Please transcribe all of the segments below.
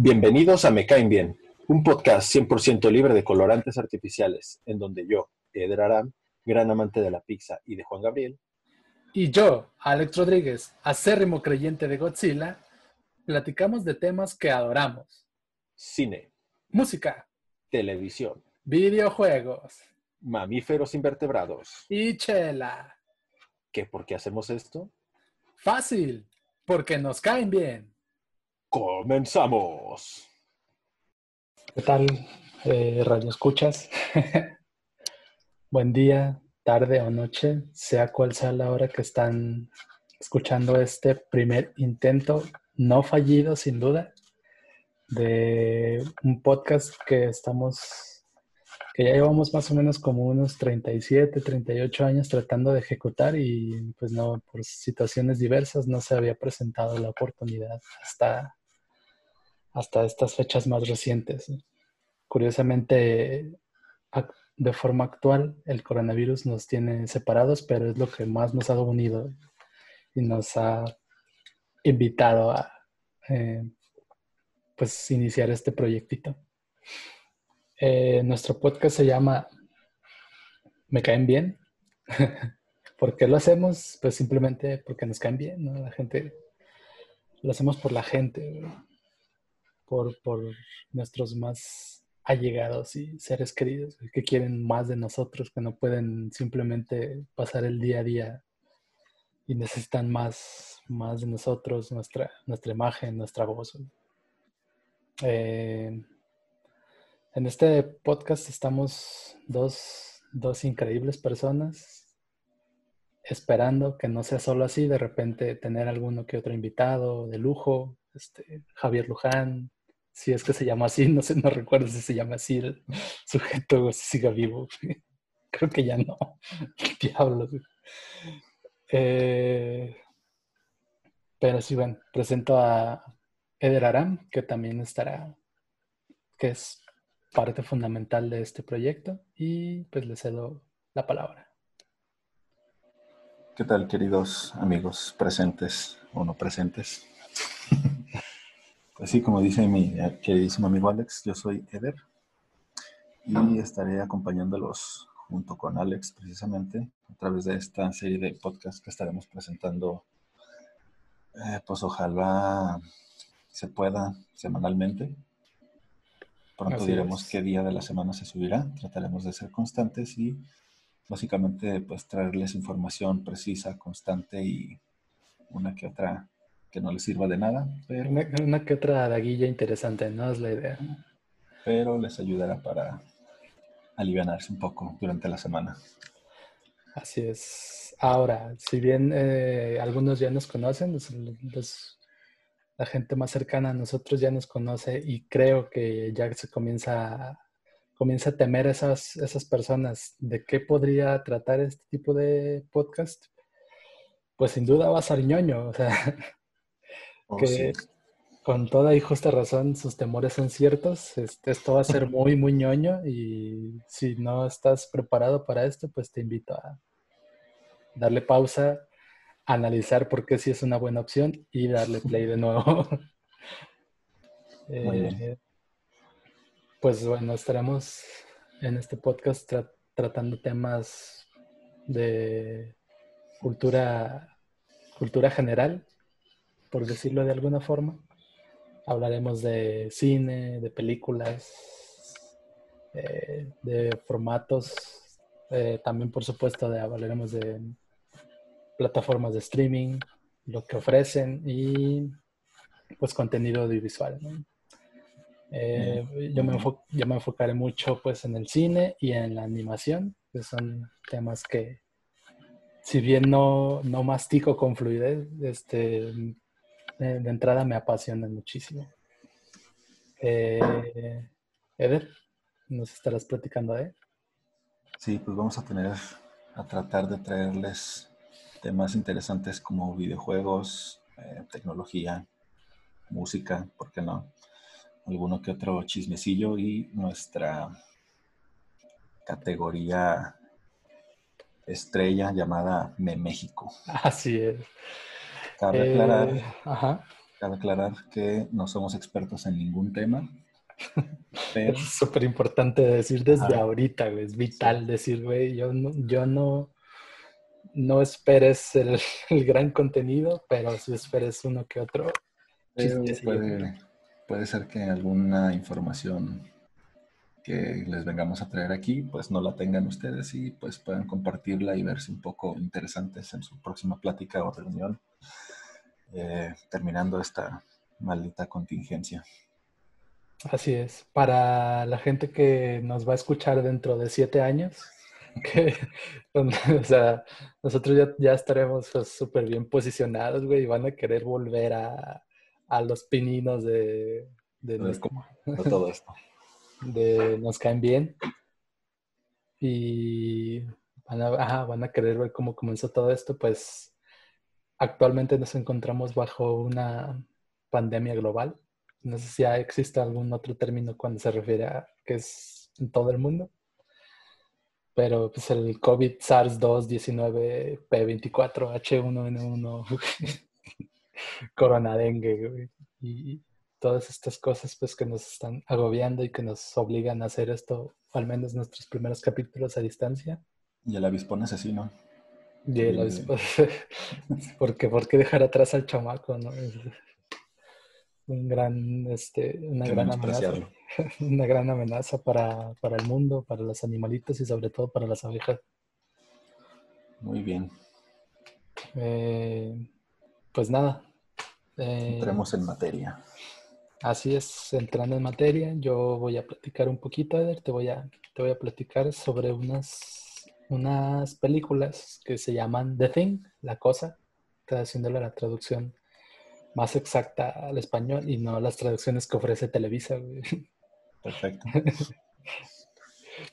Bienvenidos a Me Caen Bien, un podcast 100% libre de colorantes artificiales, en donde yo, Eder Aram, gran amante de la pizza y de Juan Gabriel, y yo, Alex Rodríguez, acérrimo creyente de Godzilla, platicamos de temas que adoramos. Cine. Música. Televisión. Videojuegos. Mamíferos invertebrados. Y chela. ¿Qué? ¿Por qué hacemos esto? Fácil, porque nos caen bien. ¡Comenzamos! ¿Qué tal, radio escuchas? Buen día, tarde o noche, sea cual sea la hora que están escuchando este primer intento, no fallido sin duda, de un podcast que ya llevamos más o menos como unos 37, 38 años tratando de ejecutar y pues no, por situaciones diversas no se había presentado la oportunidad hasta estas fechas más recientes. Curiosamente, de forma actual, el coronavirus nos tiene separados, pero es lo que más nos ha unido y nos ha invitado a pues iniciar este proyectito. Nuestro podcast se llama Me Caen Bien. ¿Por qué lo hacemos? Pues simplemente porque nos caen bien, ¿no? La gente, lo hacemos por la gente, por nuestros más allegados y seres queridos que quieren más de nosotros, que no pueden simplemente pasar el día a día y necesitan más de nosotros, nuestra imagen, nuestra voz. En este podcast estamos dos increíbles personas esperando que no sea solo así, de repente tener alguno que otro invitado de lujo, Javier Luján, si es que se llama así, no sé, no recuerdo si se llama así el sujeto o si siga vivo, creo que ya no, diablos. Pero sí, bueno, presento a Eder Aram, que también estará, que es parte fundamental de este proyecto, y pues le cedo la palabra. ¿Qué tal, queridos amigos presentes o no presentes? Pues sí, como dice mi queridísimo amigo Alex, yo soy Eder y estaré acompañándolos junto con Alex precisamente a través de esta serie de podcasts que estaremos presentando, pues ojalá se pueda semanalmente. Pronto diremos qué día de la semana se subirá. Trataremos de ser constantes y básicamente pues traerles información precisa, constante y una que otra que no les sirva de nada. Pero una que otra daguilla interesante, ¿no? Es la idea. Pero les ayudará para alivianarse un poco durante la semana. Así es. Ahora, si bien algunos ya nos conocen, la gente más cercana a nosotros ya nos conoce y creo que ya se comienza a temer esas personas. ¿De qué podría tratar este tipo de podcast? Pues sin duda va a ser ñoño. O sea, sí. Con toda y justa razón sus temores son ciertos. Esto va a ser muy, muy ñoño y si no estás preparado para esto, pues te invito a darle pausa, analizar por qué sí es una buena opción y darle play de nuevo. Pues bueno, estaremos en este podcast tratando temas de cultura general, por decirlo de alguna forma. Hablaremos de cine, de películas, de formatos, también por supuesto hablaremos de plataformas de streaming, lo que ofrecen y pues contenido audiovisual, ¿no? Yo me enfocaré mucho pues en el cine y en la animación, que son temas que si bien no mastico con fluidez, de entrada me apasionan muchísimo. Eder, ¿nos estarás platicando de él? Sí, pues vamos a tratar de traerles temas interesantes como videojuegos, tecnología, música, ¿por qué no? Alguno que otro chismecillo y nuestra categoría estrella llamada Me México. Así es. Cabe aclarar Cabe aclarar que no somos expertos en ningún tema. Pero... es súper importante decir desde ahorita, güey. Es vital decir, güey, no esperes el gran contenido, pero sí esperes uno que otro. Puede ser que alguna información que les vengamos a traer aquí, pues no la tengan ustedes y pues puedan compartirla y verse un poco interesantes en su próxima plática o reunión, terminando esta maldita contingencia. Así es. Para la gente que nos va a escuchar dentro de 7 años, que, o sea, nosotros ya estaremos súper bien posicionados, güey, y van a querer volver a los pininos de todo esto. De Nos Caen Bien. Y van a querer ver cómo comenzó todo esto. Pues actualmente nos encontramos bajo una pandemia global. No sé si ya existe algún otro término cuando se refiere a que es en todo el mundo. Pero pues el COVID SARS-2-19 P24 H1N1 coronadengue, güey. Y todas estas cosas pues que nos están agobiando y que nos obligan a hacer esto, al menos nuestros primeros capítulos a distancia. Y el avispón asesino. Y el avispón. ¿Por qué dejar atrás al chamaco, no? Una gran amenaza para el mundo, para los animalitos y sobre todo para las abejas. Muy bien. Pues nada. Entremos en materia. Así es, entrando en materia, yo voy a platicar un poquito, Eder, te voy a platicar sobre unas películas que se llaman The Thing, La Cosa, haciéndole la traducción más exacta al español y no las traducciones que ofrece Televisa, güey. Perfecto.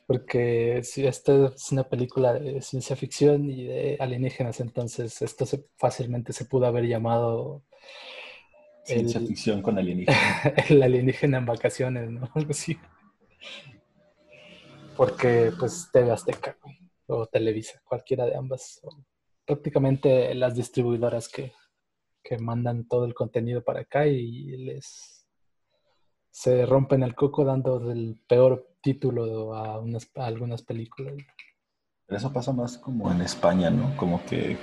Porque si esta es una película de ciencia ficción y de alienígenas, entonces esto fácilmente se pudo haber llamado... ciencia ficción con alienígena. El alienígena en vacaciones, ¿no? Algo así. Porque, pues, TV Azteca o Televisa, cualquiera de ambas. Prácticamente las distribuidoras que mandan todo el contenido para acá y les se rompen el coco dando el peor título a algunas películas. Pero eso pasa más como en España, ¿no? Como que,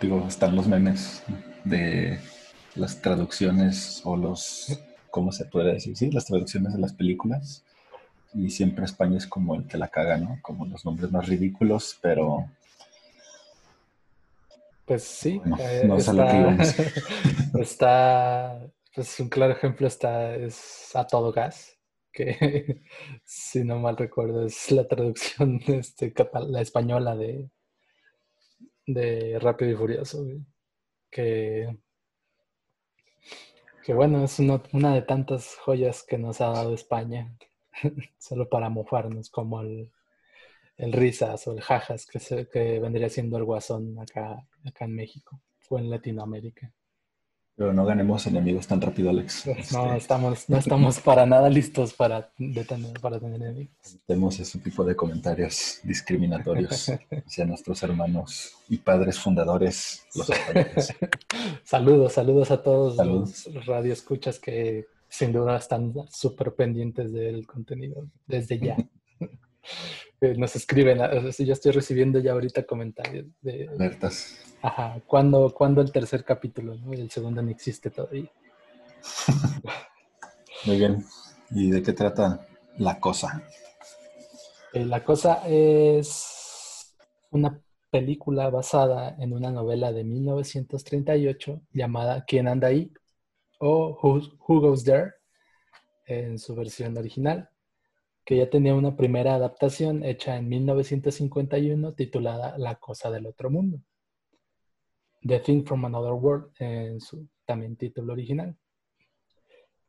digo, están los memes de... las traducciones o los... ¿cómo se puede decir? Sí, las traducciones de las películas. Y siempre España es como el que la caga, ¿no? Como los nombres más ridículos, pero... pues sí. Bueno, no es a lo que íbamos. Está... pues un claro ejemplo es A Todo Gas, que si no mal recuerdo es la traducción la española de Rápido y Furioso, que bueno, es una de tantas joyas que nos ha dado España, solo para mofarnos, como el risas o el jajas, que vendría siendo el guasón acá en México o en Latinoamérica. Pero no ganemos enemigos tan rápido, Alex. No estamos para nada listos para tener enemigos. Tenemos ese tipo de comentarios discriminatorios hacia nuestros hermanos y padres fundadores, los españoles. Saludos a todos los radioescuchas que sin duda están súper pendientes del contenido desde ya. Nos escriben, yo estoy recibiendo ya ahorita comentarios de alertas. Ajá, ¿cuándo el tercer capítulo, ¿no? El segundo no existe todavía. Muy bien. ¿Y de qué trata La Cosa? La Cosa es una película basada en una novela de 1938 llamada ¿Quién anda ahí? O Who Goes There, en su versión original, que ya tenía una primera adaptación hecha en 1951 titulada La Cosa del Otro Mundo. The Thing from Another World, en su también título original.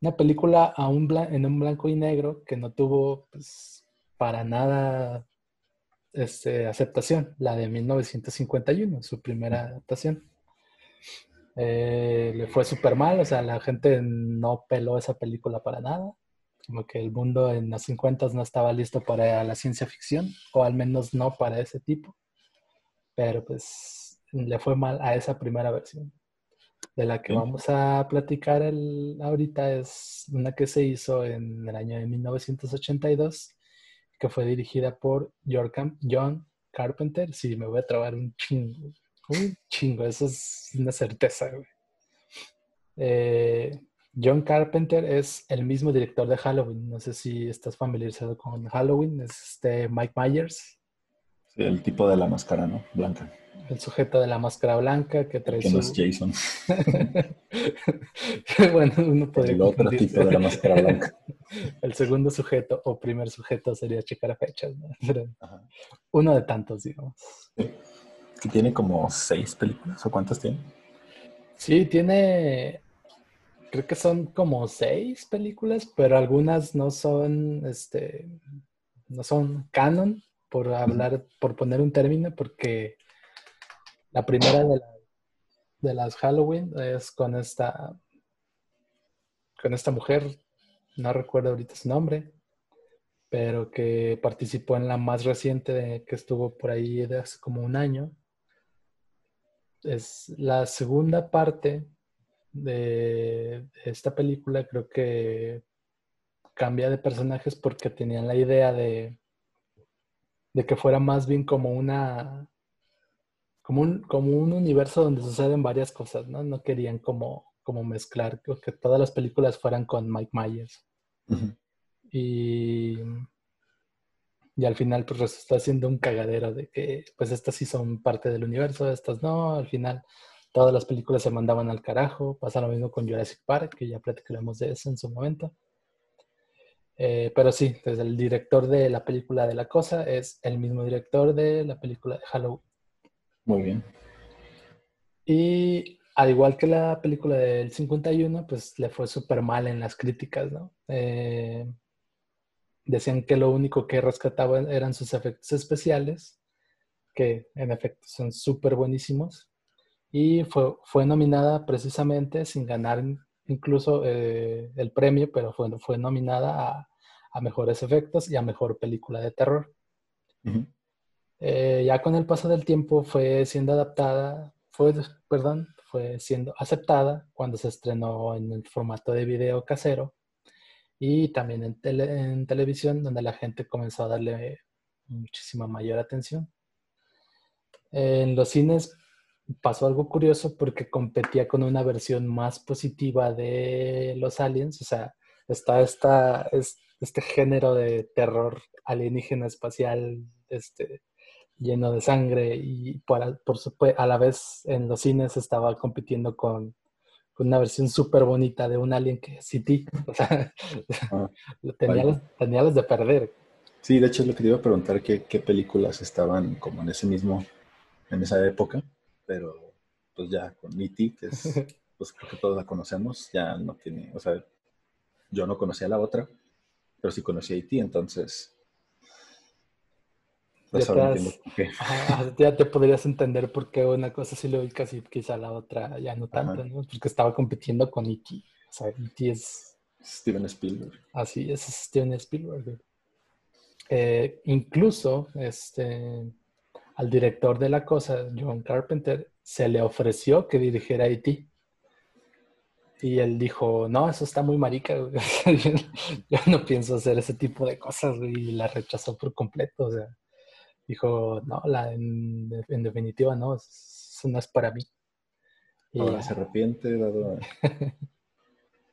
Una película en un blanco y negro que no tuvo pues, para nada aceptación, la de 1951, su primera adaptación. Le fue súper mal, o sea, la gente no peló esa película para nada. Como que el mundo en los 50s no estaba listo para la ciencia ficción, o al menos no para ese tipo. Pero pues le fue mal a esa primera versión. De la que vamos a platicar ahorita es una que se hizo en el año de 1982, que fue dirigida por John Carpenter. Sí, me voy a trabar un chingo, eso es una certeza, güey. John Carpenter es el mismo director de Halloween. No sé si estás familiarizado con Halloween. Es Mike Myers. Sí, el tipo de la máscara, ¿no? Blanca. El sujeto de la máscara blanca que trae no es Jason. Bueno, uno podría el otro tipo de la máscara blanca. El segundo sujeto o primer sujeto sería checar fechas, ¿no? Pero uno de tantos, digamos. Sí. Que tiene como 6 películas. ¿O cuántas tiene? Sí, tiene... Creo que son como 6 películas, pero algunas no son, no son canon, por hablar, por poner un término, porque la primera de las Halloween es con esta mujer, no recuerdo ahorita su nombre, pero que participó en la más reciente que estuvo por ahí de hace como un año. Es la segunda parte de esta película. Creo que cambia de personajes porque tenían la idea de que fuera más bien como un universo donde suceden varias cosas, ¿no? No querían como mezclar, que todas las películas fueran con Mike Myers. Uh-huh. Y al final pues resulta haciendo un cagadero de que pues estas sí son parte del universo, estas no. Al final todas las películas se mandaban al carajo. Pasa lo mismo con Jurassic Park, que ya platicaremos de eso en su momento. Pero sí, entonces el director de la película de La Cosa es el mismo director de la película de Halloween. Muy bien. Y al igual que la película del 51, pues le fue súper mal en las críticas, ¿no? Decían que lo único que rescataban eran sus efectos especiales, que en efecto son súper buenísimos. Y fue nominada precisamente sin ganar incluso el premio, pero fue nominada a Mejores Efectos y a Mejor Película de Terror. Uh-huh. Ya con el paso del tiempo fue siendo aceptada cuando se estrenó en el formato de video casero y también en televisión, donde la gente comenzó a darle muchísima mayor atención. En los cines pasó algo curioso porque competía con una versión más positiva de los aliens. O sea, está este género de terror alienígena espacial lleno de sangre, y a la vez en los cines estaba compitiendo con una versión súper bonita de un alien que es IT. O sea, tenía las de perder. Sí, de hecho es lo que te iba a preguntar, qué películas estaban como en esa época. Pero pues ya con IT, que es, pues creo que todos la conocemos, ya no tiene, o sea, yo no conocía la otra, pero sí conocía IT, entonces pues ya ahora entiendo por qué. Ya te podrías entender por qué una cosa sí lo ubicas y quizá la otra ya no tanto, ¿no? Porque estaba compitiendo con IT, o sea, IT es... Steven Spielberg. Así es Steven Spielberg. Incluso, al director de La Cosa, John Carpenter, se le ofreció que dirigiera IT. Y él dijo, no, eso está muy marica, yo no pienso hacer ese tipo de cosas, y la rechazó por completo. O sea, dijo, no, en definitiva no, eso no es para mí. Ahora se arrepiente, dado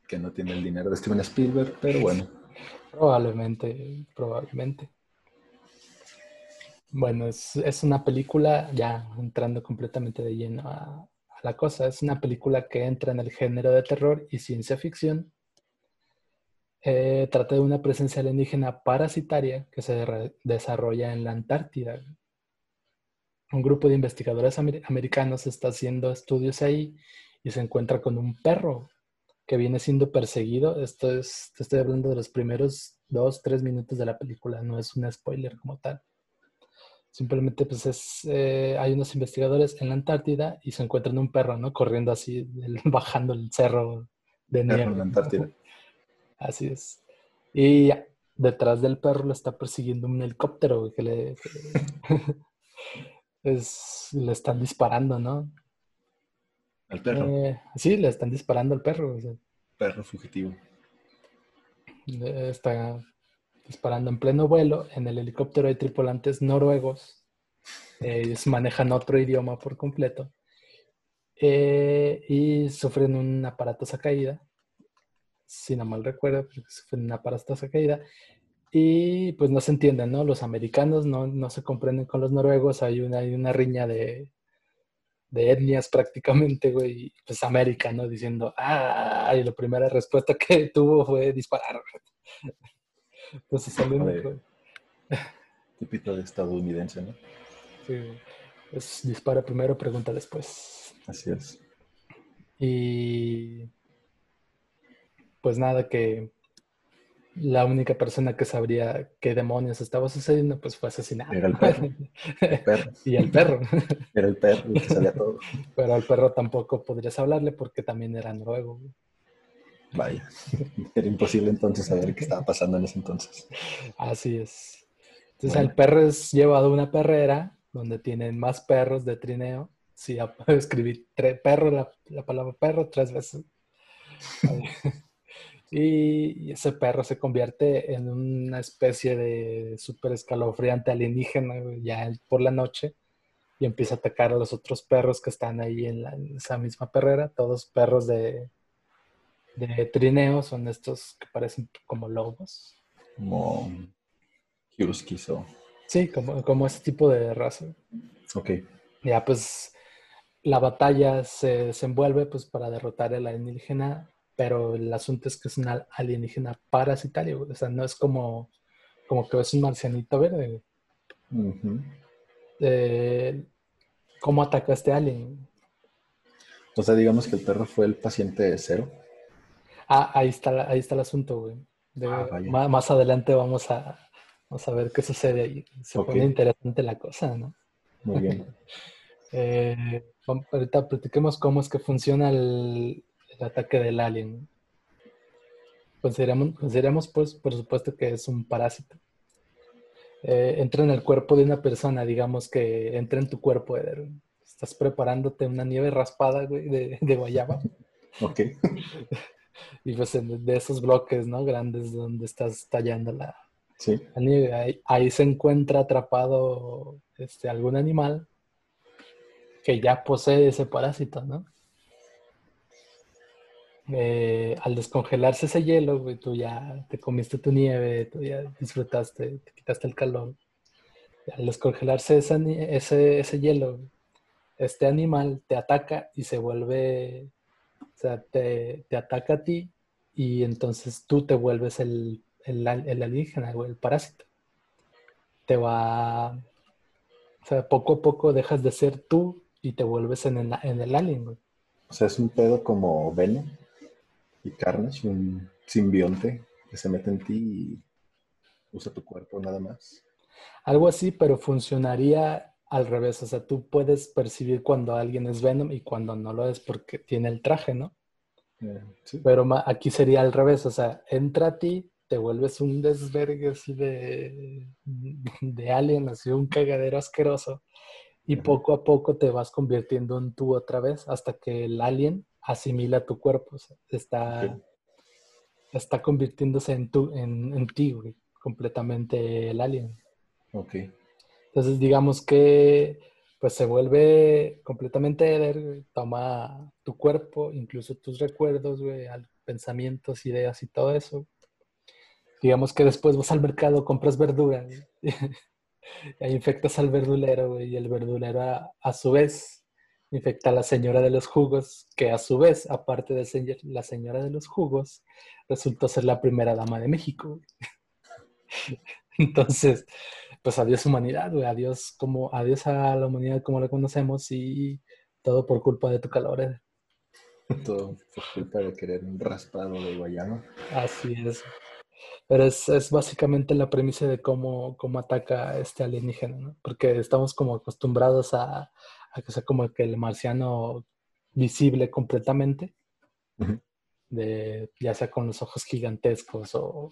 que no tiene el dinero de Steven Spielberg, pero bueno. Probablemente. Bueno, es una película, ya entrando completamente de lleno a La Cosa, es una película que entra en el género de terror y ciencia ficción. Trata de una presencia alienígena parasitaria que se desarrolla en la Antártida. Un grupo de investigadores americanos está haciendo estudios ahí y se encuentra con un perro que viene siendo perseguido. Te estoy hablando de los primeros 2-3 minutos de la película, no es un spoiler como tal. Simplemente pues hay unos investigadores en la Antártida y se encuentran un perro, ¿no? Corriendo así, bajando el cerro de nieve. Perro en la Antártida. Así es. Y detrás del perro lo está persiguiendo un helicóptero que le están disparando, ¿no? ¿Al perro? Sí, le están disparando al perro. O sea, perro fugitivo. Está disparando en pleno vuelo. En el helicóptero hay tripulantes noruegos. Ellos manejan otro idioma por completo. Y sufren un aparatosa caída. Si no mal recuerdo, sufren un aparatosa caída. Y pues no se entienden, ¿no? Los americanos no se comprenden con los noruegos. Hay una riña de etnias prácticamente, güey. Pues América, ¿no? Diciendo, ¡ah! Y la primera respuesta que tuvo fue disparar. Entonces, el único... Típico de estadounidense, ¿no? Sí. Pues dispara primero, pregunta después. Así es. Y... pues nada, que... la única persona que sabría qué demonios estaba sucediendo, pues fue asesinada. Era el perro. El perro. Y el perro. Era el perro el que sabía todo. Pero al perro tampoco podrías hablarle porque también era noruego. Vaya. Era imposible entonces saber qué estaba pasando en ese entonces. Así es. Entonces bueno, el perro es llevado a una perrera donde tienen más perros de trineo. Sí, escribí perro, la palabra perro 3 veces. Y ese perro se convierte en una especie de súper escalofriante alienígena ya por la noche y empieza a atacar a los otros perros que están ahí en esa misma perrera. Todos perros de trineo, son estos que parecen como lobos. Como huskies o... Sí, como ese tipo de raza. Ok. Ya pues la batalla se desenvuelve pues para derrotar al alienígena. Pero el asunto es que es un alienígena parasitario, güey. O sea, no es como que es un marcianito verde. Uh-huh. ¿Cómo atacó este alien? O sea, digamos que el perro fue el paciente cero. Ah, ahí está el asunto, güey. Más adelante vamos a ver qué sucede ahí. Se okay. Pone interesante la cosa, ¿no? Muy bien. Ahorita platiquemos cómo es que funciona el ataque del alien. Consideramos pues, por supuesto, que es un parásito. Entra en el cuerpo de una persona, digamos que entra en tu cuerpo, Eder. Estás preparándote una nieve raspada, güey, de guayaba. Ok. Y pues de esos bloques, ¿no? Grandes donde estás tallando la nieve. Ahí se encuentra atrapado algún animal que ya posee ese parásito, ¿no? Al descongelarse ese hielo, güey, tú ya te comiste tu nieve, tú ya disfrutaste, te quitaste el calor. Al descongelarse ese hielo, este animal te ataca y se vuelve, o sea, te ataca a ti y entonces tú te vuelves el alienígena, güey, el parásito. Te va, o sea, poco a poco dejas de ser tú y te vuelves en el alien, güey. O sea, es un pedo como Venom y Carnage, un simbionte que se mete en ti y usa tu cuerpo nada más. Algo así, pero funcionaría al revés. O sea, tú puedes percibir cuando alguien es Venom y cuando no lo es porque tiene el traje, ¿no? Sí. Pero aquí sería al revés. O sea, entra a ti, te vuelves un desvergue así de alien, así un cagadero asqueroso. Y poco a poco te vas convirtiendo en tú otra vez hasta que el alien asimila tu cuerpo. O sea, está convirtiéndose en ti, güey. Completamente el alien. Ok. Entonces, digamos que pues se vuelve completamente Eder, güey. Toma tu cuerpo, incluso tus recuerdos, güey, pensamientos, ideas y todo eso. Digamos que después vas al mercado, compras verduras, güey. Ahí infectas al verdulero, güey, y el verdulero a su vez infecta a la señora de los jugos, que a su vez, aparte de ser la señora de los jugos, resultó ser la primera dama de México, güey. Entonces, pues adiós humanidad, güey, adiós a la humanidad como la conocemos y todo por culpa de tu calor, ¿eh? Todo por culpa de querer un raspado de guayaba. Así es. Pero es básicamente la premisa de cómo ataca este alienígena, ¿no? Porque estamos como acostumbrados a que sea como que el marciano visible completamente, uh-huh. Ya sea con los ojos gigantescos o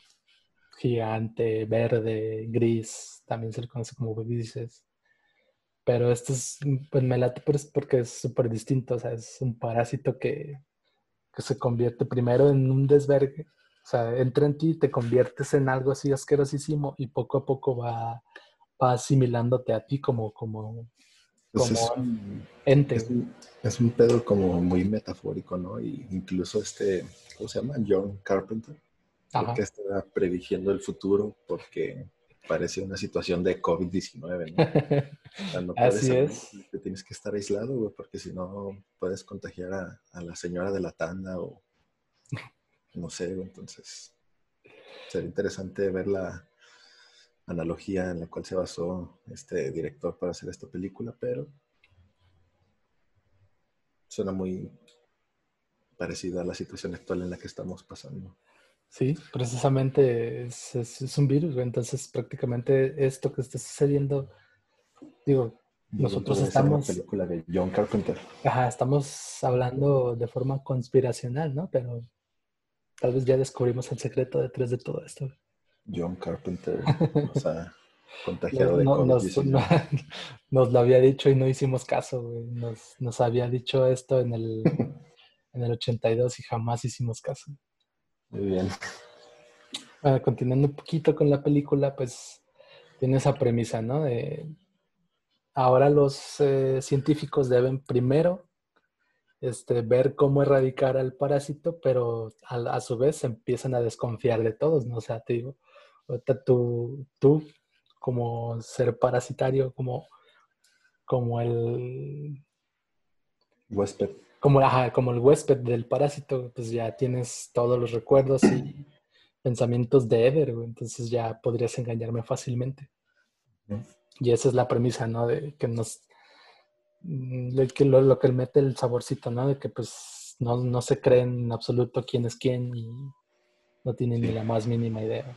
gigante, verde, gris, también se le conoce como grises. Pero esto es, pues me late porque es súper distinto. O sea, es un parásito que se convierte primero en un desvergue. O sea, entra en ti y te conviertes en algo así asquerosísimo y poco a poco va asimilándote a ti como ente. Es un pedo como muy metafórico, ¿no? Y incluso ¿cómo se llama? John Carpenter. Porque estaba predigiendo el futuro porque parece una situación de COVID-19, ¿no? O sea, no puedes. Así salir, es. Te tienes que estar aislado, güey, porque si no puedes contagiar a la señora de la tanda o no sé, güey. Entonces sería interesante ver la analogía en la cual se basó este director para hacer esta película, pero suena muy parecida a la situación actual en la que estamos pasando. Sí, precisamente es un virus, entonces prácticamente esto que está sucediendo, digo, nosotros estamos... Es una película de John Carpenter. Ajá, estamos hablando de forma conspiracional, ¿no? Pero tal vez ya descubrimos el secreto detrás de todo esto. John Carpenter, o sea, contagiado de COVID-19. Nos lo había dicho y no hicimos caso, güey. Nos había dicho esto en el 82 y jamás hicimos caso. Muy bien. Bueno, continuando un poquito con la película, pues tiene esa premisa, ¿no? De, ahora los científicos deben primero ver cómo erradicar al parásito, pero a su vez empiezan a desconfiar de todos, ¿no? O sea, te digo, ahorita tú como ser parasitario, como el... huésped. Como el huésped del parásito, pues ya tienes todos los recuerdos y pensamientos de Eder, entonces ya podrías engañarme fácilmente. ¿Sí? Y esa es la premisa, ¿no? De que lo que mete el saborcito, ¿no? De que pues no se creen en absoluto quién es quién y no tienen ni la más mínima idea.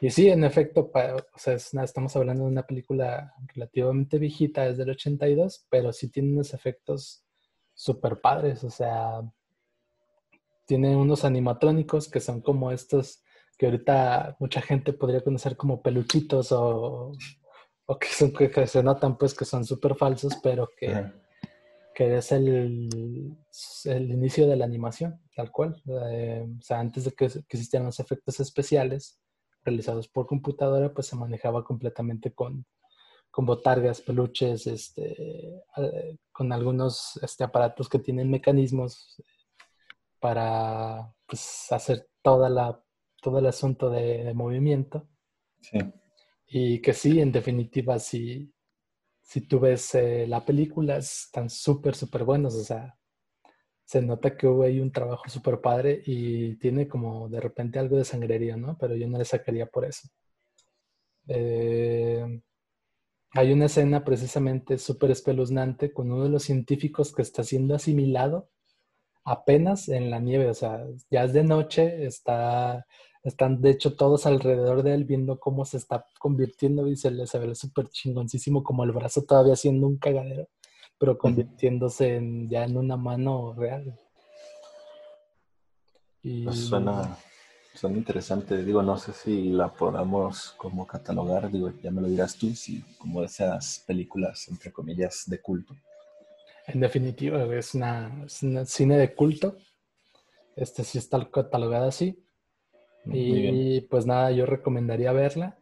Y sí, en efecto, o sea, estamos hablando de una película relativamente viejita, es del 82, pero sí tiene unos efectos super padres, o sea, tiene unos animatrónicos que son como estos que ahorita mucha gente podría conocer como peluchitos o que se notan pues que son super falsos, pero que es el inicio de la animación, tal cual. O sea, antes de que existieran los efectos especiales realizados por computadora, pues se manejaba completamente con botargas, peluches, con algunos aparatos que tienen mecanismos para pues, hacer todo el asunto de movimiento. Sí. Y que sí, en definitiva, si tú ves la película, están súper, súper buenos. O sea, se nota que hubo ahí un trabajo súper padre y tiene como de repente algo de sangrería, ¿no? Pero yo no le sacaría por eso. Hay una escena precisamente súper espeluznante con uno de los científicos que está siendo asimilado apenas en la nieve. O sea, ya es de noche, están de hecho todos alrededor de él viendo cómo se está convirtiendo y se ve súper chingoncísimo como el brazo todavía siendo un cagadero, pero convirtiéndose ya en una mano real. Y... pues suena interesante, digo, no sé si la podamos como catalogar, digo, ya me lo dirás tú, si como esas películas, entre comillas, de culto. En definitiva, es una cine de culto, sí está catalogada así, y pues nada, yo recomendaría verla,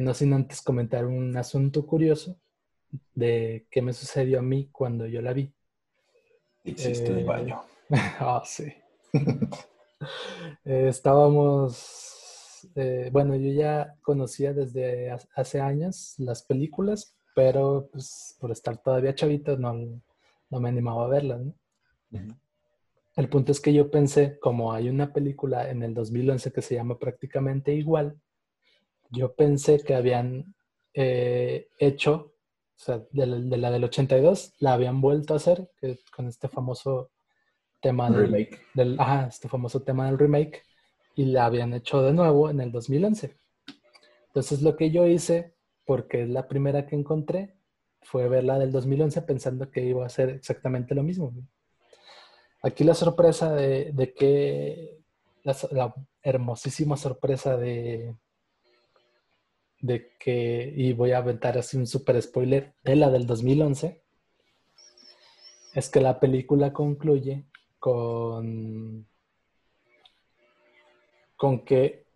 no sin antes comentar un asunto curioso de qué me sucedió a mí cuando yo la vi. Existe el baño. Ah, sí. Estábamos, bueno, yo ya conocía desde hace años las películas, pero pues por estar todavía chavito no me animaba a verlas, ¿no? Uh-huh. El punto es que yo pensé, como hay una película en el 2011 que se llama prácticamente igual, yo pensé que habían hecho, o sea, de la del 82, la habían vuelto a hacer con este famoso... tema este famoso tema del remake, y la habían hecho de nuevo en el 2011. Entonces lo que yo hice, porque es la primera que encontré, fue verla del 2011 pensando que iba a ser exactamente lo mismo. Aquí la sorpresa de que la hermosísima sorpresa de que, y voy a aventar así un super spoiler, de la del 2011, es que la película concluye con que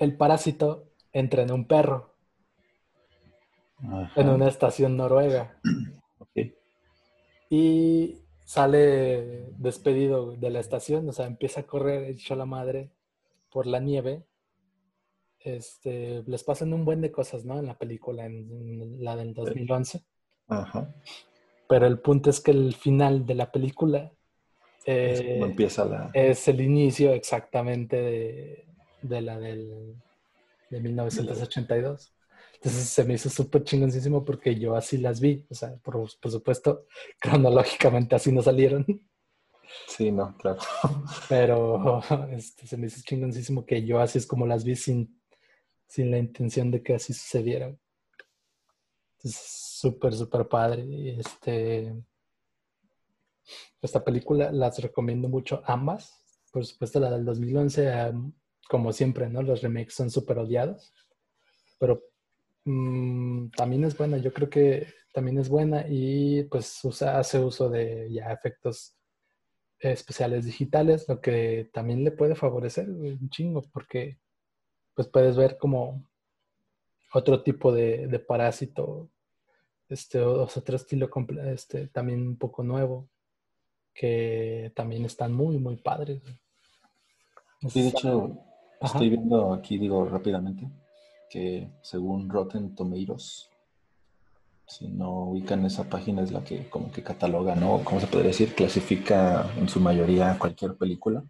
el parásito entra en un perro. Ajá. En una estación noruega. Okay. Y sale despedido de la estación, o sea, empieza a correr hecho la madre por la nieve. Les pasan un buen de cosas, ¿no? En la película, en la del 2011. Ajá. Pero el punto es que el final de la película es el inicio exactamente de la de 1982. Entonces se me hizo súper chingoncísimo porque yo así las vi. O sea, por supuesto, cronológicamente así no salieron. Sí, no, claro. Pero se me hizo chingoncísimo que yo así es como las vi sin la intención de que así sucedieran. Entonces, súper, súper padre. Y esta película las recomiendo mucho ambas. Por supuesto, la del 2011, como siempre, ¿no? Los remakes son súper odiados. Pero también es buena. Yo creo que también es buena y pues hace uso de ya efectos especiales digitales, lo que también le puede favorecer un chingo, porque pues puedes ver como otro tipo de parásito, otro estilo también un poco nuevo, que también están muy, muy padres. Sí, de hecho, ajá, estoy viendo aquí, digo rápidamente, que según Rotten Tomatoes, si no ubican esa página, es la que como que cataloga, ¿no? ¿Cómo se podría decir? Clasifica en su mayoría cualquier película.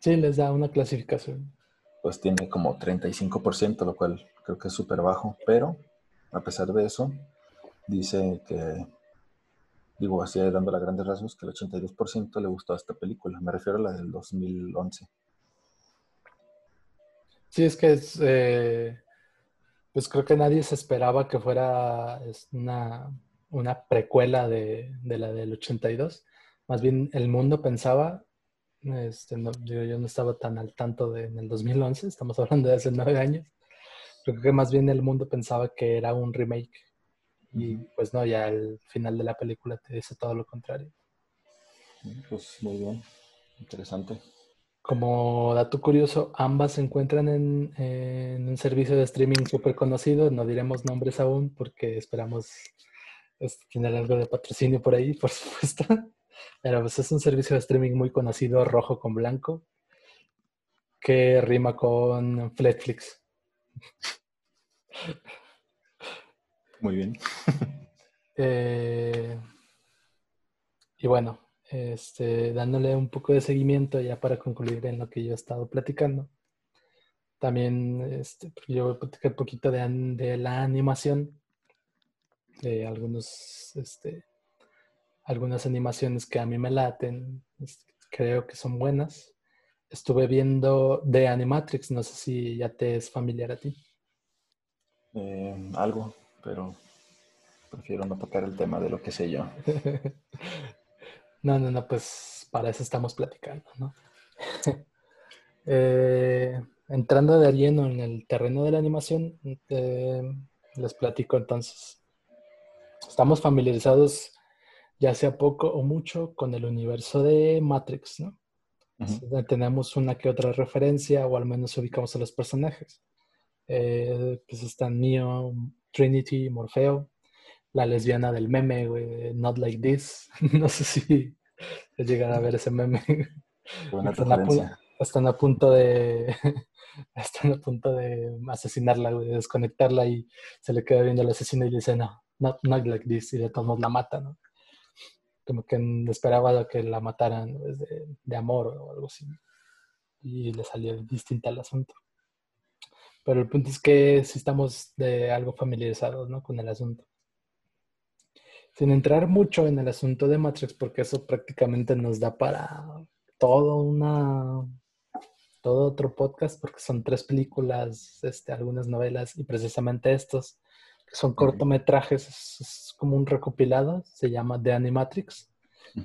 Sí, les da una clasificación. Pues tiene como 35%, lo cual creo que es súper bajo, pero a pesar de eso, dice que, digo, así dando las grandes rasgos, que el 82% le gustó a esta película. Me refiero a la del 2011. Sí, es que es... pues creo que nadie se esperaba que fuera una precuela de la del 82. Más bien el mundo pensaba, yo no estaba tan al tanto en el 2011, estamos hablando de hace 9 años. Creo que más bien el mundo pensaba que era un remake. Y pues no, ya al final de la película te dice todo lo contrario. Pues muy bien, interesante. Como dato curioso, ambas se encuentran en un servicio de streaming súper conocido. No diremos nombres aún porque esperamos tener algo de patrocinio por ahí, por supuesto. Pero pues es un servicio de streaming muy conocido, rojo con blanco, que rima con Netflix. Muy bien. Y bueno, dándole un poco de seguimiento ya para concluir en lo que yo he estado platicando. También yo voy a platicar un poquito de la animación, de algunas animaciones que a mí me laten, creo que son buenas. Estuve viendo The Animatrix, no sé si ya te es familiar a ti. Algo, pero prefiero no tocar el tema de lo que sé yo. No, pues para eso estamos platicando, ¿no? Entrando de lleno en el terreno de la animación, les platico entonces. Estamos familiarizados, ya sea poco o mucho, con el universo de Matrix, ¿no? Uh-huh. Tenemos una que otra referencia, o al menos ubicamos a los personajes. Pues están Neo, Trinity, Morfeo, la lesbiana del meme, güey, Not Like This. No sé si llegan a ver ese meme. Buena referencia. Están a punto de asesinarla, güey, de desconectarla, y se le queda viendo al asesino y le dice, no, not like this, y de todos modos la mata, ¿no? Como que esperaba que la mataran, pues, de amor o algo así. Y le salió distinta el asunto. Pero el punto es que sí estamos de algo familiarizados, ¿no? Con el asunto. Sin entrar mucho en el asunto de Matrix, porque eso prácticamente nos da para todo otro podcast, porque son 3 películas, algunas novelas, y precisamente estos, que son cortometrajes, es como un recopilado, se llama The Animatrix,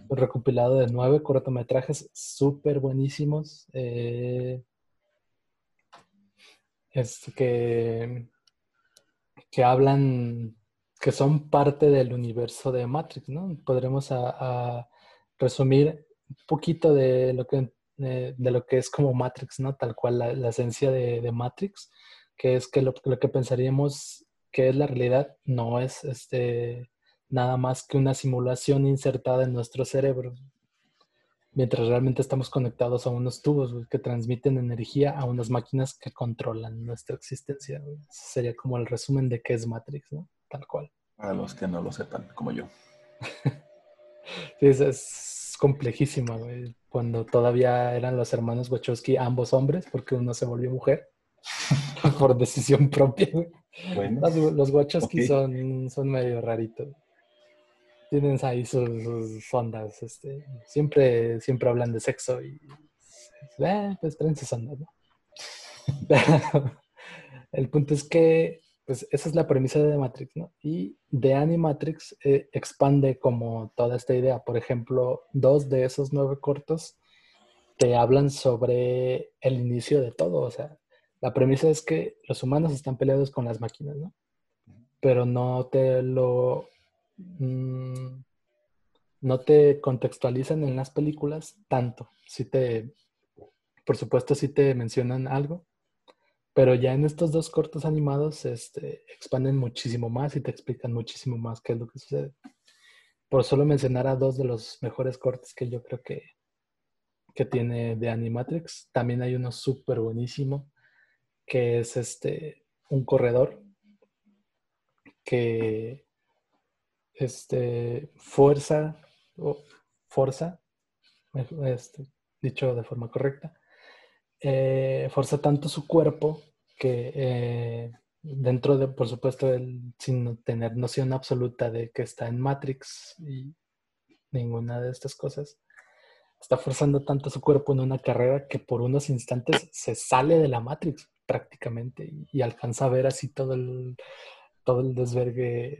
un recopilado de 9 cortometrajes súper buenísimos, que que hablan, que son parte del universo de Matrix, ¿no? Podremos a resumir un poquito de lo que es como Matrix, ¿no? Tal cual la esencia de Matrix, que es que lo que pensaríamos que es la realidad no es nada más que una simulación insertada en nuestro cerebro, mientras realmente estamos conectados a unos tubos, güey, que transmiten energía a unas máquinas que controlan nuestra existencia, güey. Ese sería como el resumen de qué es Matrix, ¿no? Tal cual. Para los que no lo sepan, como yo. Sí, es complejísimo, güey. Cuando todavía eran los hermanos Wachowski, ambos hombres, porque uno se volvió mujer por decisión propia, güey. Bueno, los Wachowski okay. son medio raritos. Tienen ahí sus ondas. Siempre hablan de sexo y pues traen sus ondas, ¿no? Pero el punto es que pues esa es la premisa de Matrix, ¿no? Y The Animatrix expande como toda esta idea. Por ejemplo, 2 de esos 9 cortos te hablan sobre el inicio de todo. O sea, la premisa es que los humanos están peleados con las máquinas, ¿no? Pero no te contextualizan en las películas tanto. Por supuesto, sí te mencionan algo, pero ya en estos 2 cortos animados expanden muchísimo más y te explican muchísimo más qué es lo que sucede. Por solo mencionar a 2 de los mejores cortos que yo creo que tiene The Animatrix. También hay uno súper buenísimo, que es un corredor que forza tanto su cuerpo que dentro de, por supuesto, él sin tener noción absoluta de que está en Matrix y ninguna de estas cosas, está forzando tanto su cuerpo en una carrera que por unos instantes se sale de la Matrix prácticamente y alcanza a ver así todo el desvergue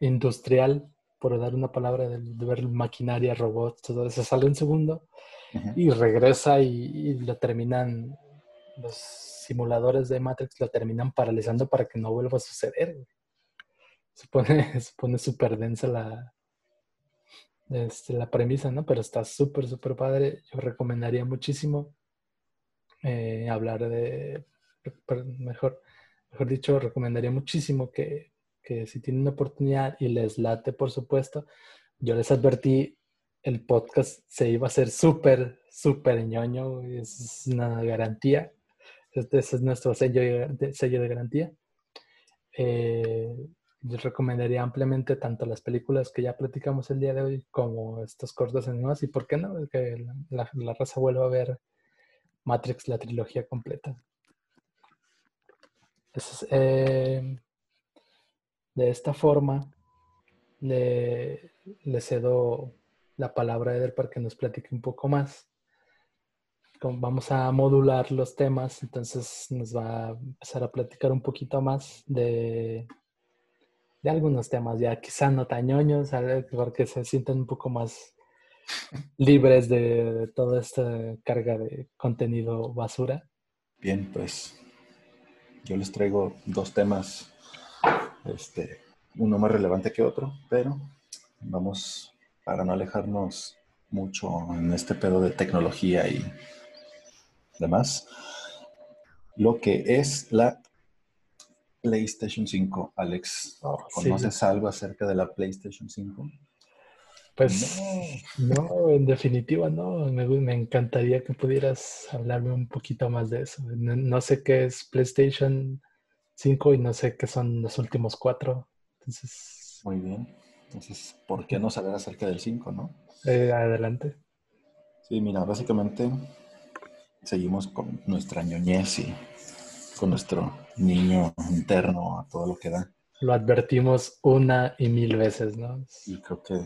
industrial, por dar una palabra, de ver maquinaria, robots, todo eso. Sale un segundo y regresa y lo terminan, los simuladores de Matrix lo terminan paralizando para que no vuelva a suceder, güey. Se pone súper densa la premisa, ¿no? Pero está súper, súper padre. Yo recomendaría muchísimo recomendaría muchísimo que si tienen una oportunidad y les late, por supuesto, yo les advertí, el podcast se iba a hacer súper, súper ñoño, es una garantía, ese es nuestro sello de garantía. Les recomendaría ampliamente tanto las películas que ya platicamos el día de hoy como estos cortos animados, y por qué no, que la raza vuelva a ver Matrix, la trilogía completa. De esta forma, le cedo la palabra a Eder para que nos platique un poco más. Vamos a modular los temas, entonces nos va a empezar a platicar un poquito más de algunos temas, ya quizá no tan ñoños, para que se sientan un poco más libres de toda esta carga de contenido basura. Bien, pues yo les traigo 2 temas, uno más relevante que otro, pero vamos, para no alejarnos mucho en este pedo de tecnología y demás, lo que es la PlayStation 5. Alex, ¿conoces algo acerca de la PlayStation 5? Pues no, en definitiva no. Me encantaría que pudieras hablarme un poquito más de eso. No sé qué es PlayStation 5 y no sé qué son los últimos 4. Entonces, muy bien. Entonces, ¿por qué no saber acerca del 5, no? Adelante. Sí, mira, básicamente seguimos con nuestra ñoñez y con nuestro niño interno a todo lo que da. Lo advertimos una y mil veces, ¿no? Y creo que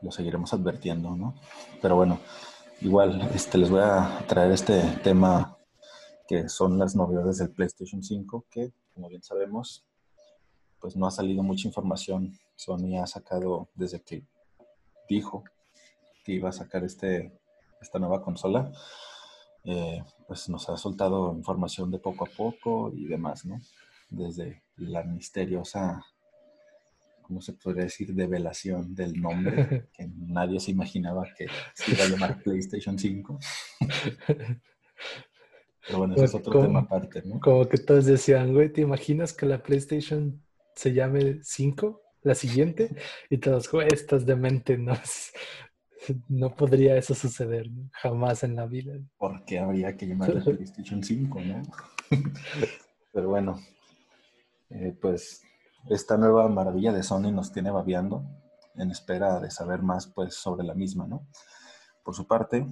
lo seguiremos advirtiendo, ¿no? Pero bueno, igual les voy a traer este tema que son las novedades del PlayStation 5, que, como bien sabemos, pues no ha salido mucha información. Sony ha sacado, desde que dijo que iba a sacar esta nueva consola, pues nos ha soltado información de poco a poco y demás, ¿no? desde la misteriosa, ¿cómo se podría decir?, develación del nombre, que nadie se imaginaba que se iba a llamar PlayStation 5. Pero bueno, ese es otro tema aparte, ¿no? Como que todos decían, güey, ¿te imaginas que la PlayStation se llame 5? La siguiente. Y todos, güey, estás demente, no podría eso suceder, ¿no? Jamás en la vida. Porque habría que llamarle PlayStation 5, ¿no? Pero bueno, pues esta nueva maravilla de Sony nos tiene babeando en espera de saber más, pues, sobre la misma, ¿no? Por su parte,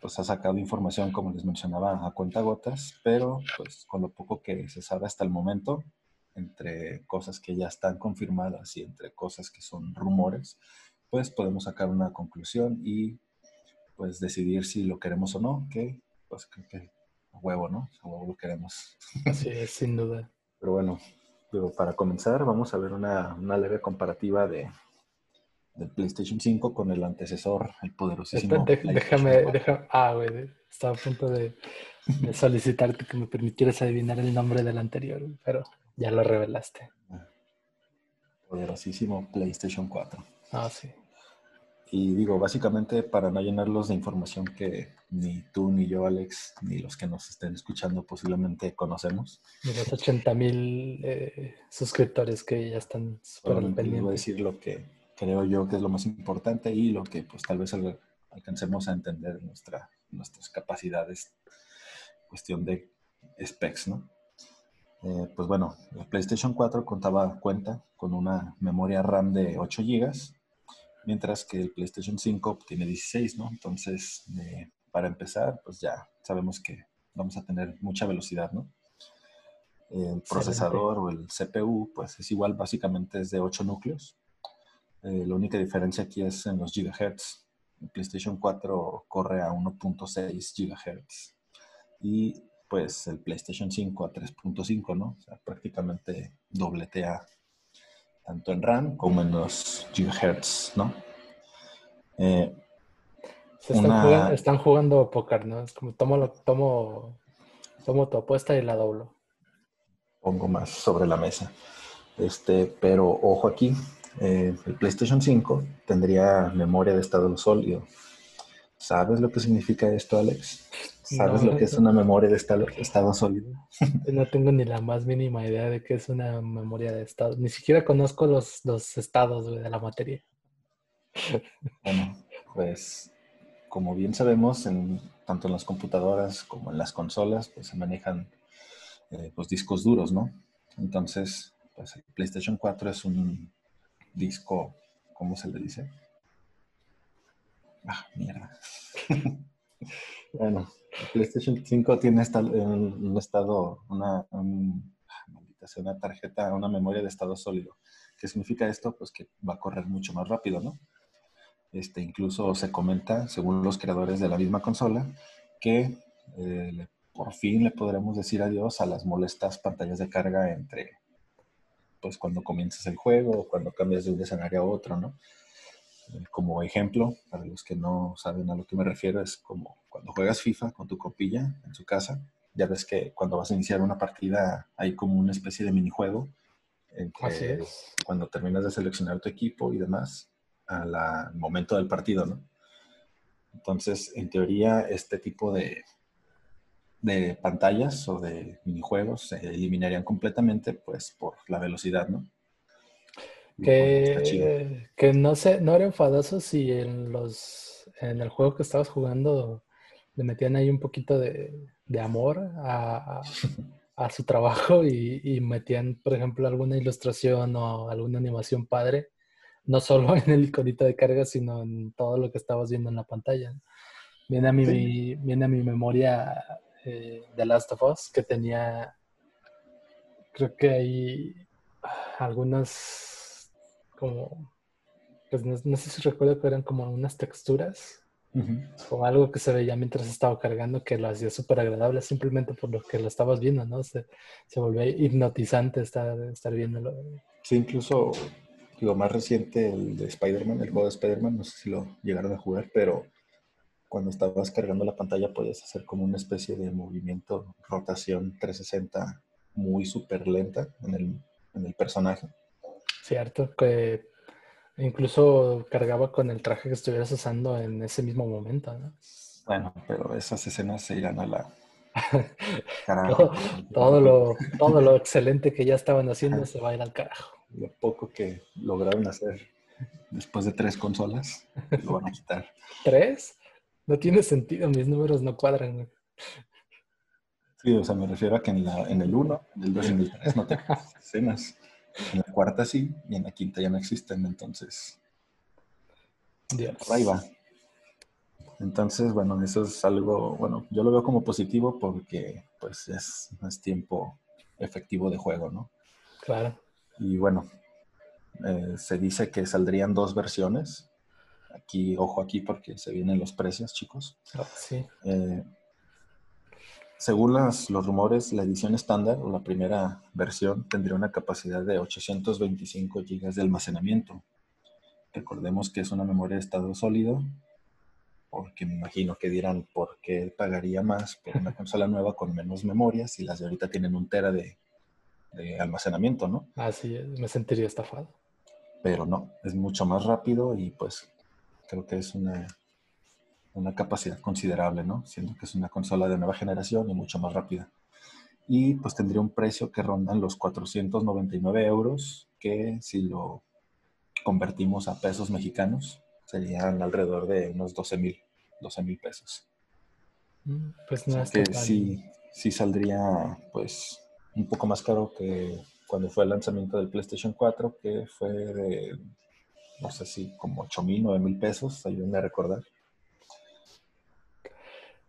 pues ha sacado información, como les mencionaba, a cuentagotas, pero pues con lo poco que se sabe hasta el momento, entre cosas que ya están confirmadas y entre cosas que son rumores, pues podemos sacar una conclusión y pues decidir si lo queremos o no, que pues creo que a huevo, ¿no? A huevo lo queremos. Así es, sin duda. Pero bueno, para comenzar vamos a ver una leve comparativa del PlayStation 5 con el antecesor, el poderosísimo. Déjame, estaba a punto de solicitarte que me permitieras adivinar el nombre del anterior, pero ya lo revelaste. Poderosísimo PlayStation 4. Ah, sí. Y digo, básicamente para no llenarlos de información que ni tú, ni yo, Alex, ni los que nos estén escuchando posiblemente conocemos. De los 80,000 suscriptores que ya están súper pendientes. Voy a decir lo que creo yo que es lo más importante y lo que pues tal vez alcancemos a entender nuestras capacidades, cuestión de specs, ¿no? Pues bueno, la PlayStation 4 cuenta con una memoria RAM de 8 GB, mientras que el PlayStation 5 tiene 16, ¿no? Entonces, para empezar, pues ya sabemos que vamos a tener mucha velocidad, ¿no? El procesador o el CPU, pues es igual, básicamente es de 8 núcleos. La única diferencia aquí es en los gigahertz. El PlayStation 4 corre a 1.6 GHz y pues el PlayStation 5 a 3.5, ¿no? O sea, prácticamente dobletea tanto en RAM como en los gigahertz, ¿no? Están jugando póker, ¿no? Es como tomo tu apuesta y la doblo. Pongo más sobre la mesa. Pero ojo aquí, el PlayStation 5 tendría memoria de estado sólido. ¿Sabes lo que significa esto, Alex? ¿Sabes lo que es una memoria de estado sólido? No tengo ni la más mínima idea de qué es una memoria de estado. Ni siquiera conozco los estados de la materia. Bueno, pues como bien sabemos, tanto en las computadoras como en las consolas, pues se manejan pues, discos duros, ¿no? Entonces, pues el PlayStation 4 es un disco, ¿cómo se le dice? Ah, mierda. Bueno, el PlayStation 5 tiene una tarjeta, una memoria de estado sólido. ¿Qué significa esto? Pues que va a correr mucho más rápido, ¿no? Incluso se comenta, según los creadores de la misma consola, que por fin le podremos decir adiós a las molestas pantallas de carga entre, pues, cuando comienzas el juego o cuando cambias de un escenario a otro, ¿no? Como ejemplo, para los que no saben a lo que me refiero, es como cuando juegas FIFA con tu compilla en su casa, ya ves que cuando vas a iniciar una partida hay como una especie de minijuego. Así es. Cuando terminas de seleccionar tu equipo y demás, al momento del partido, ¿no? Entonces, en teoría, este tipo de pantallas o de minijuegos se eliminarían completamente, pues, por la velocidad, ¿no? Que no sé, no era enfadoso si en el juego que estabas jugando le metían ahí un poquito de amor a su trabajo y metían, por ejemplo, alguna ilustración o alguna animación padre, no solo en el iconito de carga, sino en todo lo que estabas viendo en la pantalla. Viene a mi memoria The Last of Us, que tenía, creo que ahí algunas, como, pues no sé si recuerdo que eran como unas texturas, o algo que se veía mientras estaba cargando que lo hacía súper agradable simplemente por lo que lo estabas viendo, ¿no? Se volvía hipnotizante estar viéndolo. Sí, incluso lo más reciente, el de Spider-Man, el juego de Spider-Man, no sé si lo llegaron a jugar, pero cuando estabas cargando la pantalla podías hacer como una especie de movimiento, rotación 360 muy súper lenta en el personaje. Cierto, que incluso cargaba con el traje que estuvieras usando en ese mismo momento, ¿no? Bueno, pero esas escenas se irán a la... Carajo. todo lo excelente que ya estaban haciendo se va a ir al carajo. Lo poco que lograron hacer después de 3 consolas, lo van a quitar. ¿3? No tiene sentido, mis números no cuadran. Sí, o sea, me refiero a que en el 1, en el 2 y en el 3 no tengo escenas. En la 4ª sí, y en la 5ª ya no existen, entonces... Dios. Ahí va. Entonces, bueno, eso es algo... Bueno, yo lo veo como positivo porque, pues, es tiempo efectivo de juego, ¿no? Claro. Y bueno, se dice que saldrían 2 versiones. Aquí, ojo aquí, porque se vienen los precios, chicos. Oh, sí. Según los rumores, la edición estándar o la primera versión tendría una capacidad de 825 GB de almacenamiento. Recordemos que es una memoria de estado sólido, porque me imagino que dirán, ¿por qué pagaría más por una consola nueva con menos memoria si las de ahorita tienen 1 tera de almacenamiento, ¿no? Así es, me sentiría estafado. Pero no, es mucho más rápido y pues creo que es una capacidad considerable, ¿no? Siendo que es una consola de nueva generación y mucho más rápida. Y pues tendría un precio que rondan los 499 €, que si lo convertimos a pesos mexicanos, serían alrededor de unos 12,000 pesos. Pues no, o sea, que sí saldría pues un poco más caro que cuando fue el lanzamiento del PlayStation 4, que fue de, no sé si como 8,000, 9,000 pesos, ayúdenme a recordar.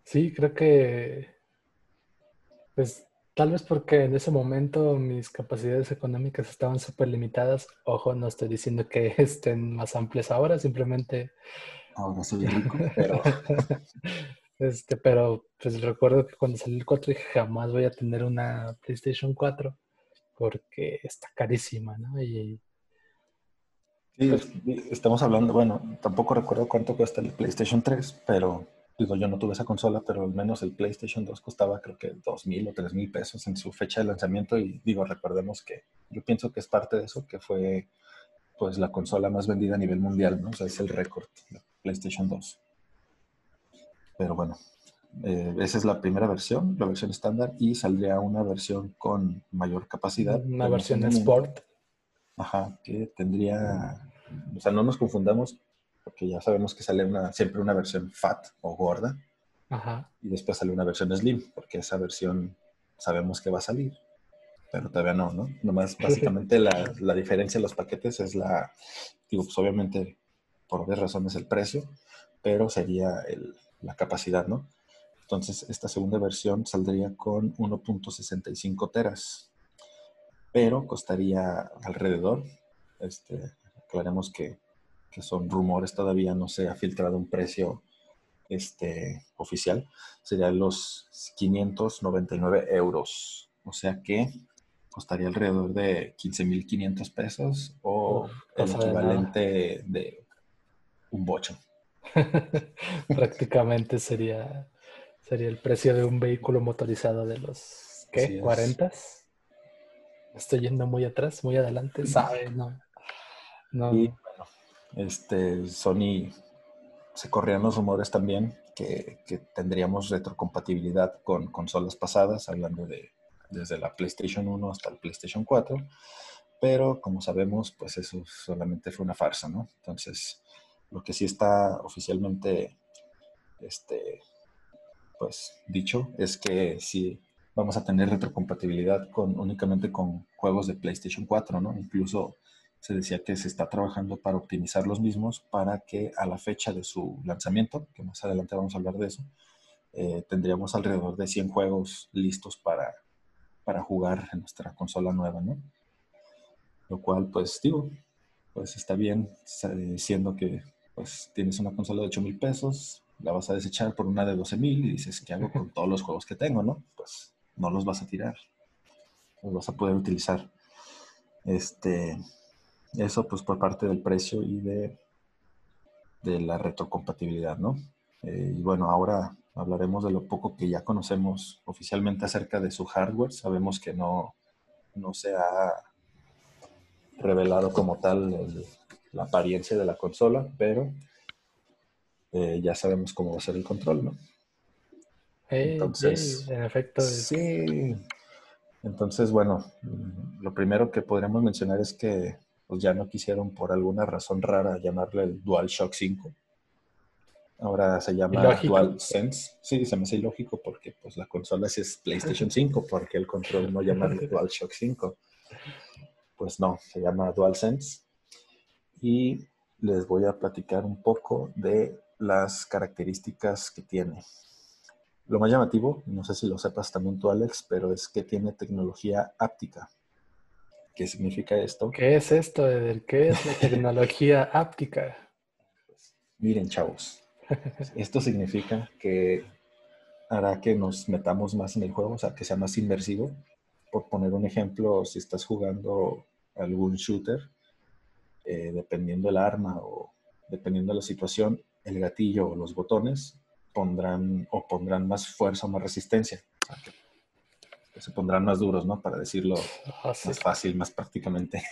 Sí, creo que, pues, tal vez porque en ese momento mis capacidades económicas estaban súper limitadas. Ojo, no estoy diciendo que estén más amplias ahora, simplemente... Ahora no soy rico, pero... Pero, pues, recuerdo que cuando salió el 4 dije, jamás voy a tener una PlayStation 4 porque está carísima, ¿no? Y... Sí, pues, estamos hablando, bueno, tampoco recuerdo cuánto cuesta el PlayStation 3, pero... Digo, yo no tuve esa consola, pero al menos el PlayStation 2 costaba creo que 2,000 o 3,000 pesos en su fecha de lanzamiento. Y digo, recordemos que yo pienso que es parte de eso, que fue pues la consola más vendida a nivel mundial, ¿no? O sea, es el récord, la PlayStation 2. Pero bueno, esa es la primera versión, la versión estándar, y saldría una versión con mayor capacidad. Una versión Sport. Ajá, que tendría... O sea, no nos confundamos... Porque ya sabemos que sale siempre una versión fat o gorda. Ajá. Y después sale una versión slim, porque esa versión sabemos que va a salir, pero todavía no, ¿no? Nomás básicamente la diferencia de los paquetes es digo, pues obviamente por obvias razones el precio, pero sería la capacidad, ¿no? Entonces esta segunda versión saldría con 1.65 teras, pero costaría alrededor, aclaremos que son rumores, todavía no se ha filtrado un precio oficial, serían los 599 €. O sea que costaría alrededor de 15,500 pesos o el equivalente de un bocho. Prácticamente sería el precio de un vehículo motorizado de los, ¿qué? ¿40s? Estoy yendo muy atrás, muy adelante, ¿sabes? No. Y, bueno, Sony, se corrían los rumores también que tendríamos retrocompatibilidad con consolas pasadas, hablando desde la PlayStation 1 hasta el PlayStation 4, pero como sabemos, pues eso solamente fue una farsa, ¿no? Entonces, lo que sí está oficialmente pues dicho es que sí vamos a tener retrocompatibilidad únicamente con juegos de PlayStation 4, ¿no? Incluso se decía que se está trabajando para optimizar los mismos para que a la fecha de su lanzamiento, que más adelante vamos a hablar de eso, tendríamos alrededor de 100 juegos listos para jugar en nuestra consola nueva, ¿no? Lo cual, pues, digo, pues está bien, siendo que pues tienes una consola de 8,000 pesos, la vas a desechar por una de 12,000 y dices, ¿qué hago con todos los juegos que tengo, no? Pues no los vas a tirar, los vas a poder utilizar. Eso pues por parte del precio y de la retrocompatibilidad, ¿no? Y bueno, ahora Hablaremos de lo poco que ya conocemos oficialmente acerca de su hardware. Sabemos que no se ha revelado como tal la apariencia de la consola, pero ya sabemos cómo va a ser el control, ¿no? Entonces, sí, en efecto. Sí. Entonces, bueno, lo primero que podríamos mencionar es que pues, ya no quisieron por alguna razón rara llamarle el DualShock 5. Ahora se llama ilógico. DualSense. Sí, se me hace ilógico porque pues la consola sí es PlayStation 5, porque el control no llamarle DualShock 5. Pues no, se llama DualSense. Y les voy a platicar un poco de las características que tiene. Lo más llamativo, no sé si lo sepas también tú, Alex, pero es que tiene tecnología áptica. ¿Qué significa esto? ¿Qué es esto, Eder? ¿Qué es la tecnología áptica? Miren, chavos. Esto significa que hará que nos metamos más en el juego, o sea, que sea más inmersivo. Por poner un ejemplo, si estás jugando algún shooter, dependiendo del arma o dependiendo de la situación, el gatillo o los botones pondrán más fuerza o más resistencia. O sea, que se pondrán más duros, ¿no? Para decirlo más fácil, más prácticamente.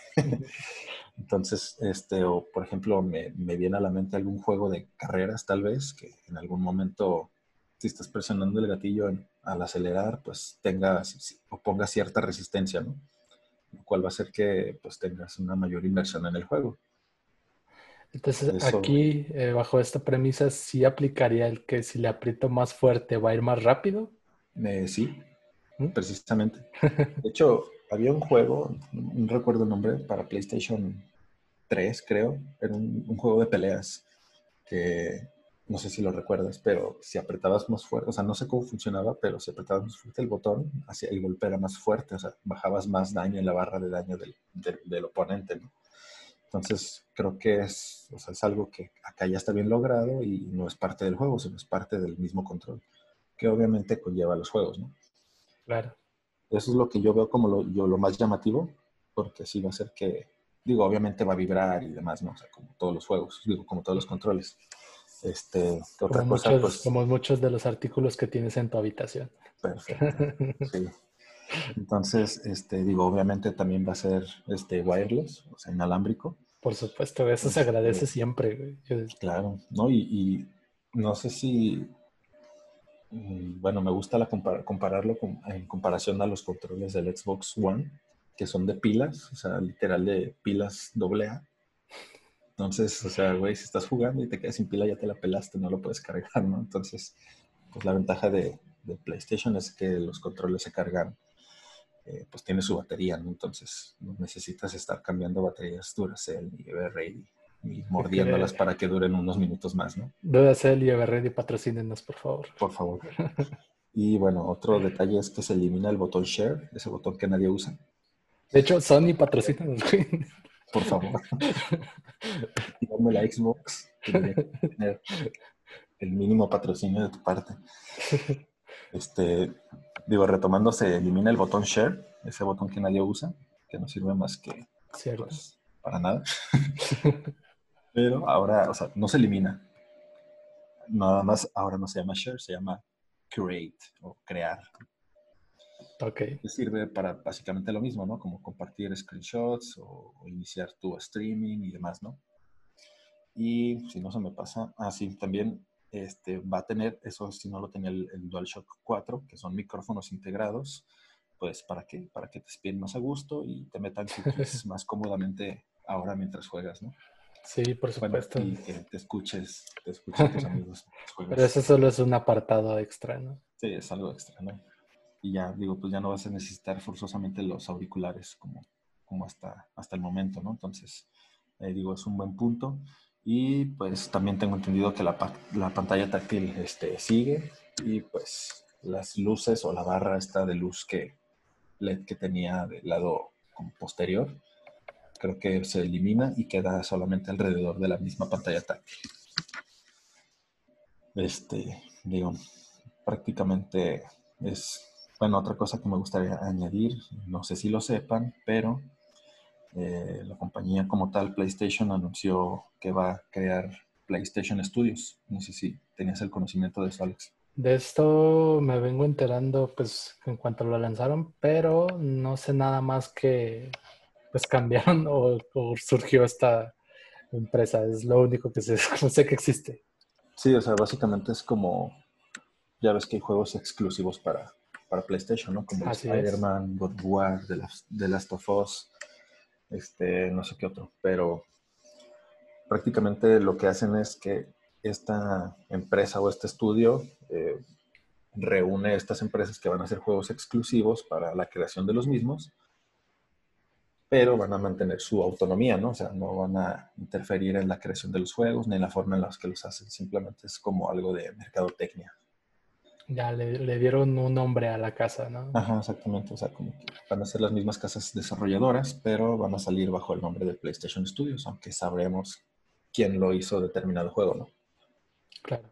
Entonces, o por ejemplo, me viene a la mente algún juego de carreras, tal vez, que en algún momento, si estás presionando el gatillo al acelerar, pues ponga cierta resistencia, ¿no? Lo cual va a hacer que pues tengas una mayor inversión en el juego. Entonces, eso, aquí, bajo esta premisa, ¿sí aplicaría el que si le aprieto más fuerte va a ir más rápido? Sí, precisamente. De hecho, había un juego, no recuerdo el nombre, para PlayStation 3, creo. Era un juego de peleas que, no sé si lo recuerdas, pero si apretabas más fuerte, o sea, no sé cómo funcionaba, pero si apretabas más fuerte el botón, hacia el golpe era más fuerte, o sea, bajabas más daño en la barra de daño del oponente, ¿no? Entonces, creo que es algo que acá ya está bien logrado y no es parte del juego, sino es parte del mismo control, que obviamente conlleva los juegos, ¿no? Claro. Eso es lo que yo veo como lo más llamativo, porque sí va a ser que, digo, obviamente va a vibrar y demás, ¿no? O sea, como todos los juegos, digo, como todos los controles. Otra cosa, como muchos de los artículos que tienes en tu habitación. Perfecto, sí. Entonces, digo, obviamente también va a ser wireless, o sea, inalámbrico. Por supuesto, eso se agradece siempre, güey. Claro, ¿no? Y no sé si... Bueno, me gusta compararlo en comparación a los controles del Xbox One, que son de pilas, o sea, literal de pilas AA. Entonces, o sea, güey, si estás jugando y te quedas sin pila, ya te la pelaste, no lo puedes cargar, ¿no? Entonces, pues la ventaja de PlayStation es que los controles se cargan, pues tiene su batería, ¿no? Entonces no necesitas estar cambiando baterías Duracell ni Everready y mordiéndolas para que duren unos minutos más, ¿no? Duracell y Everready, patrocínenos, por favor. Por favor. Y bueno, otro detalle es que se elimina el botón Share, ese botón que nadie usa. De hecho, Sony, patrocínanos. Por favor. Dame la Xbox. El mínimo patrocinio de tu parte. Digo, retomando, se elimina el botón Share, ese botón que nadie usa, que no sirve más que pues, para nada. Pero ahora, o sea, no se elimina. Nada más, ahora no se llama Share, se llama Create o Crear. Okay. Que sirve para básicamente lo mismo, ¿no? Como compartir screenshots o iniciar tu streaming y demás, ¿no? Y si no se me pasa, sí, también... va a tener, eso si no lo tenía el DualShock 4, que son micrófonos integrados, pues para que te espien más a gusto y te metan más cómodamente ahora mientras juegas, ¿no? Sí, por supuesto. Bueno, y que te escuches tus amigos. Pero eso solo es un apartado extra, ¿no? Sí, es algo extra, ¿no? Y ya, digo, pues ya no vas a necesitar forzosamente los auriculares como hasta el momento, ¿no? Entonces, digo, es un buen punto. Y pues también tengo entendido que la pantalla táctil sigue y pues las luces o la barra esta de luz que LED que tenía del lado posterior, creo que se elimina y queda solamente alrededor de la misma pantalla táctil. Digo, prácticamente es... Bueno, otra cosa que me gustaría añadir, no sé si lo sepan, pero... la compañía como tal, PlayStation, anunció que va a crear PlayStation Studios. No sé si tenías el conocimiento de eso, Alex. De esto me vengo enterando pues en cuanto lo lanzaron, pero no sé nada más que pues cambiaron o surgió esta empresa. Es lo único que sé que existe. Sí, o sea, básicamente es como, ya ves que hay juegos exclusivos para PlayStation, ¿no? Como Spider-Man, God of War, The Last of Us, no sé qué otro. Pero prácticamente lo que hacen es que esta empresa o este estudio reúne estas empresas que van a hacer juegos exclusivos para la creación de los mismos, pero van a mantener su autonomía, ¿no? O sea, no van a interferir en la creación de los juegos ni en la forma en la que los hacen. Simplemente es como algo de mercadotecnia. Ya, le dieron un nombre a la casa, ¿no? Ajá, exactamente. O sea, como que van a ser las mismas casas desarrolladoras, pero van a salir bajo el nombre de PlayStation Studios, aunque sabremos quién lo hizo determinado juego, ¿no? Claro.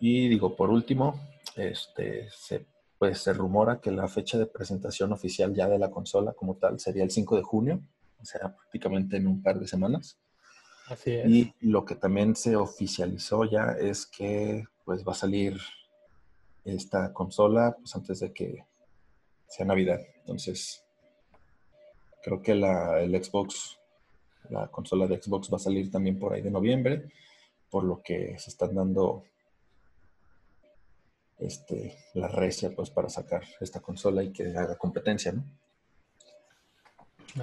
Y digo, por último, se rumora que la fecha de presentación oficial ya de la consola como tal sería el 5 de junio, o sea, prácticamente en un par de semanas. Así es. Y lo que también se oficializó ya es que pues va a salir esta consola pues antes de que sea Navidad. Entonces, creo que la consola de Xbox va a salir también por ahí de noviembre, por lo que se están dando la recia pues para sacar esta consola y que haga competencia, ¿no?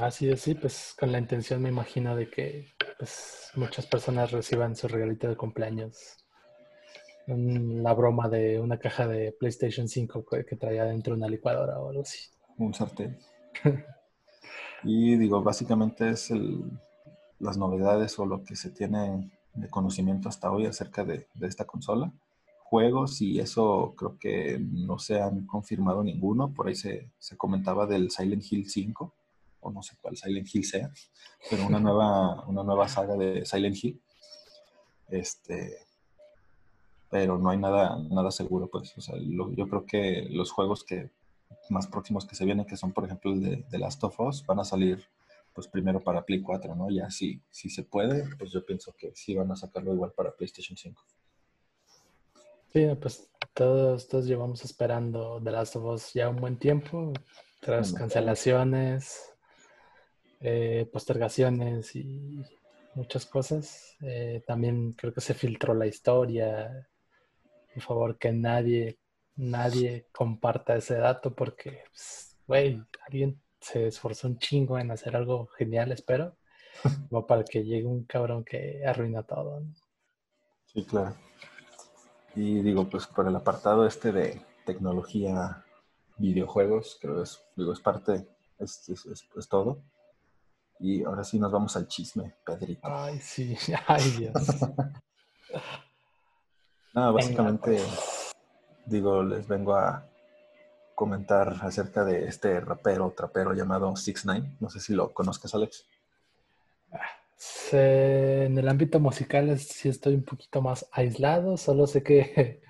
Así es, sí, pues con la intención me imagino de que pues, muchas personas reciban su regalito de cumpleaños. La broma de una caja de PlayStation 5 que traía dentro una licuadora o algo así. Un sartén. Y digo, básicamente es las novedades o lo que se tiene de conocimiento hasta hoy acerca de esta consola. Juegos y eso creo que no se han confirmado ninguno. Por ahí se comentaba del Silent Hill 5, o no sé cuál Silent Hill sea, pero una nueva saga de Silent Hill. Pero no hay nada seguro, pues. O sea, yo creo que los juegos que más próximos que se vienen, que son, por ejemplo, el de The Last of Us, van a salir pues primero para Play 4, ¿no? Ya si se puede, pues yo pienso que sí van a sacarlo igual para PlayStation 5. Sí, pues todos llevamos esperando The Last of Us ya un buen tiempo, tras cancelaciones, postergaciones y muchas cosas. También creo que se filtró la historia. Por favor, que nadie comparta ese dato porque, güey, pues, alguien se esforzó un chingo en hacer algo genial, espero, como para que llegue un cabrón que arruina todo, ¿no? Sí, claro. Y digo, pues por el apartado de tecnología, videojuegos, creo que es parte, es todo. Y ahora sí nos vamos al chisme, Pedrito. Ay, sí. Ay, Dios. No, básicamente, venga, pues. Digo, les vengo a comentar acerca de este trapero llamado 6ix9ine. No sé si lo conozcas, Alex. En el ámbito musical sí estoy un poquito más aislado. Solo sé que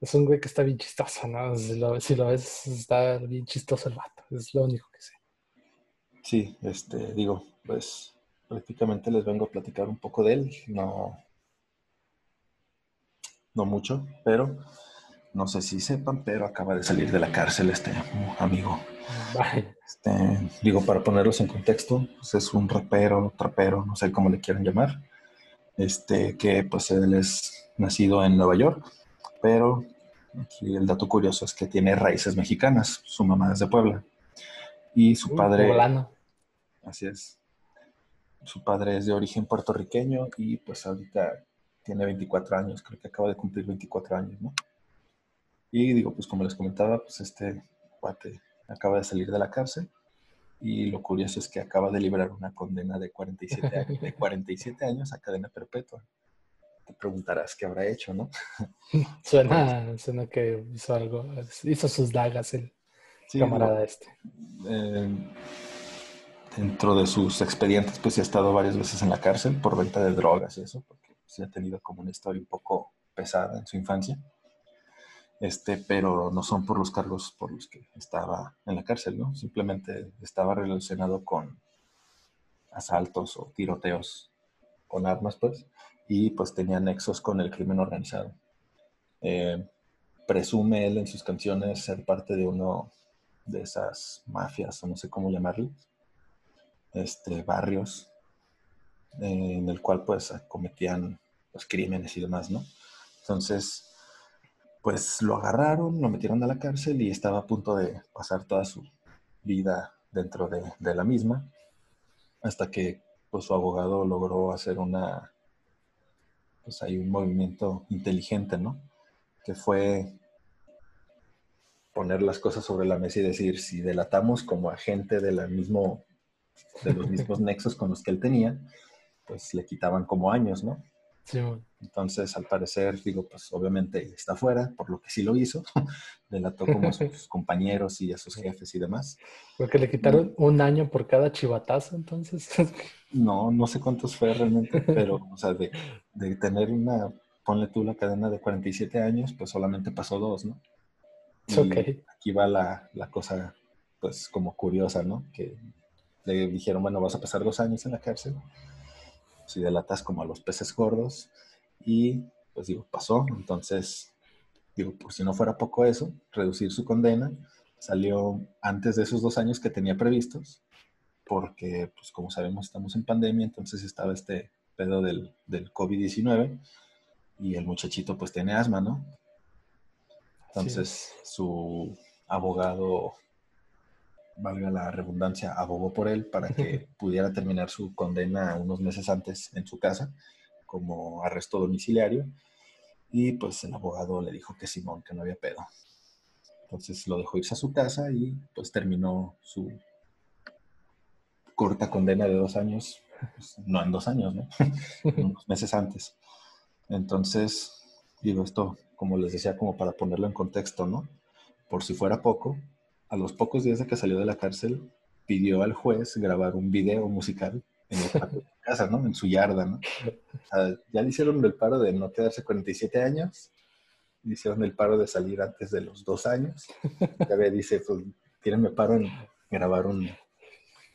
es un güey que está bien chistoso, ¿no? Si lo ves, está bien chistoso el vato. Es lo único que sé. Sí, digo, pues prácticamente les vengo a platicar un poco de él. No mucho, pero no sé si sepan, pero acaba de salir de la cárcel este amigo. Bye. Digo, para ponerlos en contexto, pues es un trapero, no sé cómo le quieran llamar, que pues él es nacido en Nueva York, pero aquí el dato curioso es que tiene raíces mexicanas. Su mamá es de Puebla y su padre... poblano. Así es. Su padre es de origen puertorriqueño y pues ahorita... tiene 24 años, creo que acaba de cumplir 24 años, ¿no? Y digo, pues como les comentaba, pues este cuate acaba de salir de la cárcel y lo curioso es que acaba de librar una condena de 47 años a cadena perpetua. Te preguntarás qué habrá hecho, ¿no? Suena que hizo algo, hizo sus dagas el camarada dentro de sus expedientes, pues ha estado varias veces en la cárcel por venta de drogas y eso, porque ha tenido como una historia un poco pesada en su infancia, pero no son por los cargos por los que estaba en la cárcel, ¿no? Simplemente estaba relacionado con asaltos o tiroteos con armas, pues, y pues tenía nexos con el crimen organizado. presume él en sus canciones ser parte de uno de esas mafias, o no sé cómo llamarlo, barrios, en el cual pues cometían los crímenes y demás, ¿no? Entonces, pues lo agarraron, lo metieron a la cárcel y estaba a punto de pasar toda su vida dentro de la misma, hasta que pues su abogado logró hacer pues hay un movimiento inteligente, ¿no? Que fue poner las cosas sobre la mesa y decir, si delatamos como agente de los mismos nexos con los que él tenía, pues le quitaban como años, ¿no? Sí. Entonces, al parecer, digo, pues obviamente está fuera, por lo que sí lo hizo. Delató como a sus compañeros y a sus jefes y demás. Porque le quitaron un año por cada chivatazo, entonces. No sé cuántos fue realmente, pero, o sea, de tener ponle tú la cadena de 47 años, pues solamente pasó 2, ¿no? Y okay. Aquí va la cosa, pues, como curiosa, ¿no? Que le dijeron, bueno, vas a pasar 2 años en la cárcel, si delatas como a los peces gordos, y pues digo, pasó. Entonces, digo, por si no fuera poco eso, reducir su condena, salió antes de esos 2 años que tenía previstos, porque, pues como sabemos, estamos en pandemia, entonces estaba este pedo del COVID-19, y el muchachito pues tiene asma, ¿no? Entonces, su abogado, valga la redundancia, abogó por él para que pudiera terminar su condena unos meses antes en su casa, como arresto domiciliario. Y pues el abogado le dijo que simón, que no había pedo. Entonces lo dejó irse a su casa y pues terminó su corta condena de 2 años, pues, no en 2 años, ¿no? Unos meses antes. Entonces, digo, esto, como les decía, como para ponerlo en contexto, ¿no? Por si fuera poco, a los pocos días de que salió de la cárcel, pidió al juez grabar un video musical en el patio de su casa, ¿no? En su yarda, ¿no? O sea, ya le hicieron el paro de no quedarse 47 años, le hicieron el paro de salir antes de los 2 años. Ya ve, dice, pues, tírenme paro en grabar un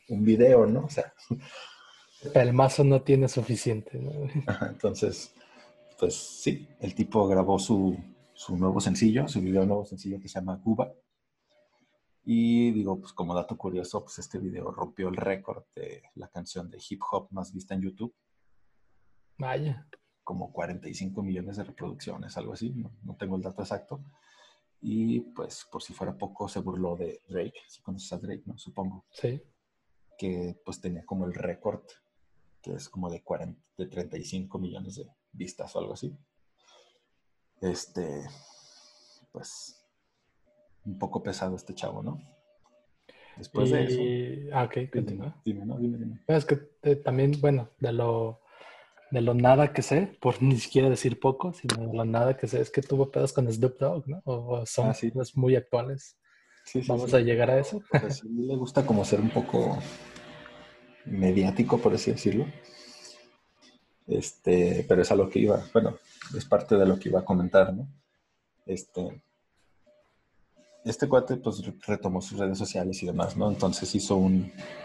video, ¿no? O sea... El mazo no tiene suficiente, ¿no? Entonces, pues sí, el tipo grabó su nuevo sencillo, su video nuevo sencillo que se llama Cuba. Y digo, pues como dato curioso, pues este video rompió el récord de la canción de hip hop más vista en YouTube. Vaya. Como 45 millones de reproducciones, algo así. No tengo el dato exacto. Y pues por si fuera poco, se burló de Drake. Si conoces a Drake, ¿no? Supongo. Sí. Que pues tenía como el récord, que es como de 35 millones de vistas o algo así. Pues... un poco pesado este chavo, ¿no? Después de eso... Ah, ok, continúa. Dime. Es que también, bueno, de lo nada que sé, por ni siquiera decir poco, sino de lo nada que sé, es que tuvo pedos con Snoop Dogg, ¿no? O son cosas muy actuales. Sí, ¿vamos a llegar a eso? Pues sí, le gusta como ser un poco mediático, por así decirlo. Pero es a lo que iba... Bueno, es parte de lo que iba a comentar, ¿no? Este cuate pues retomó sus redes sociales y demás, ¿no? Entonces hizo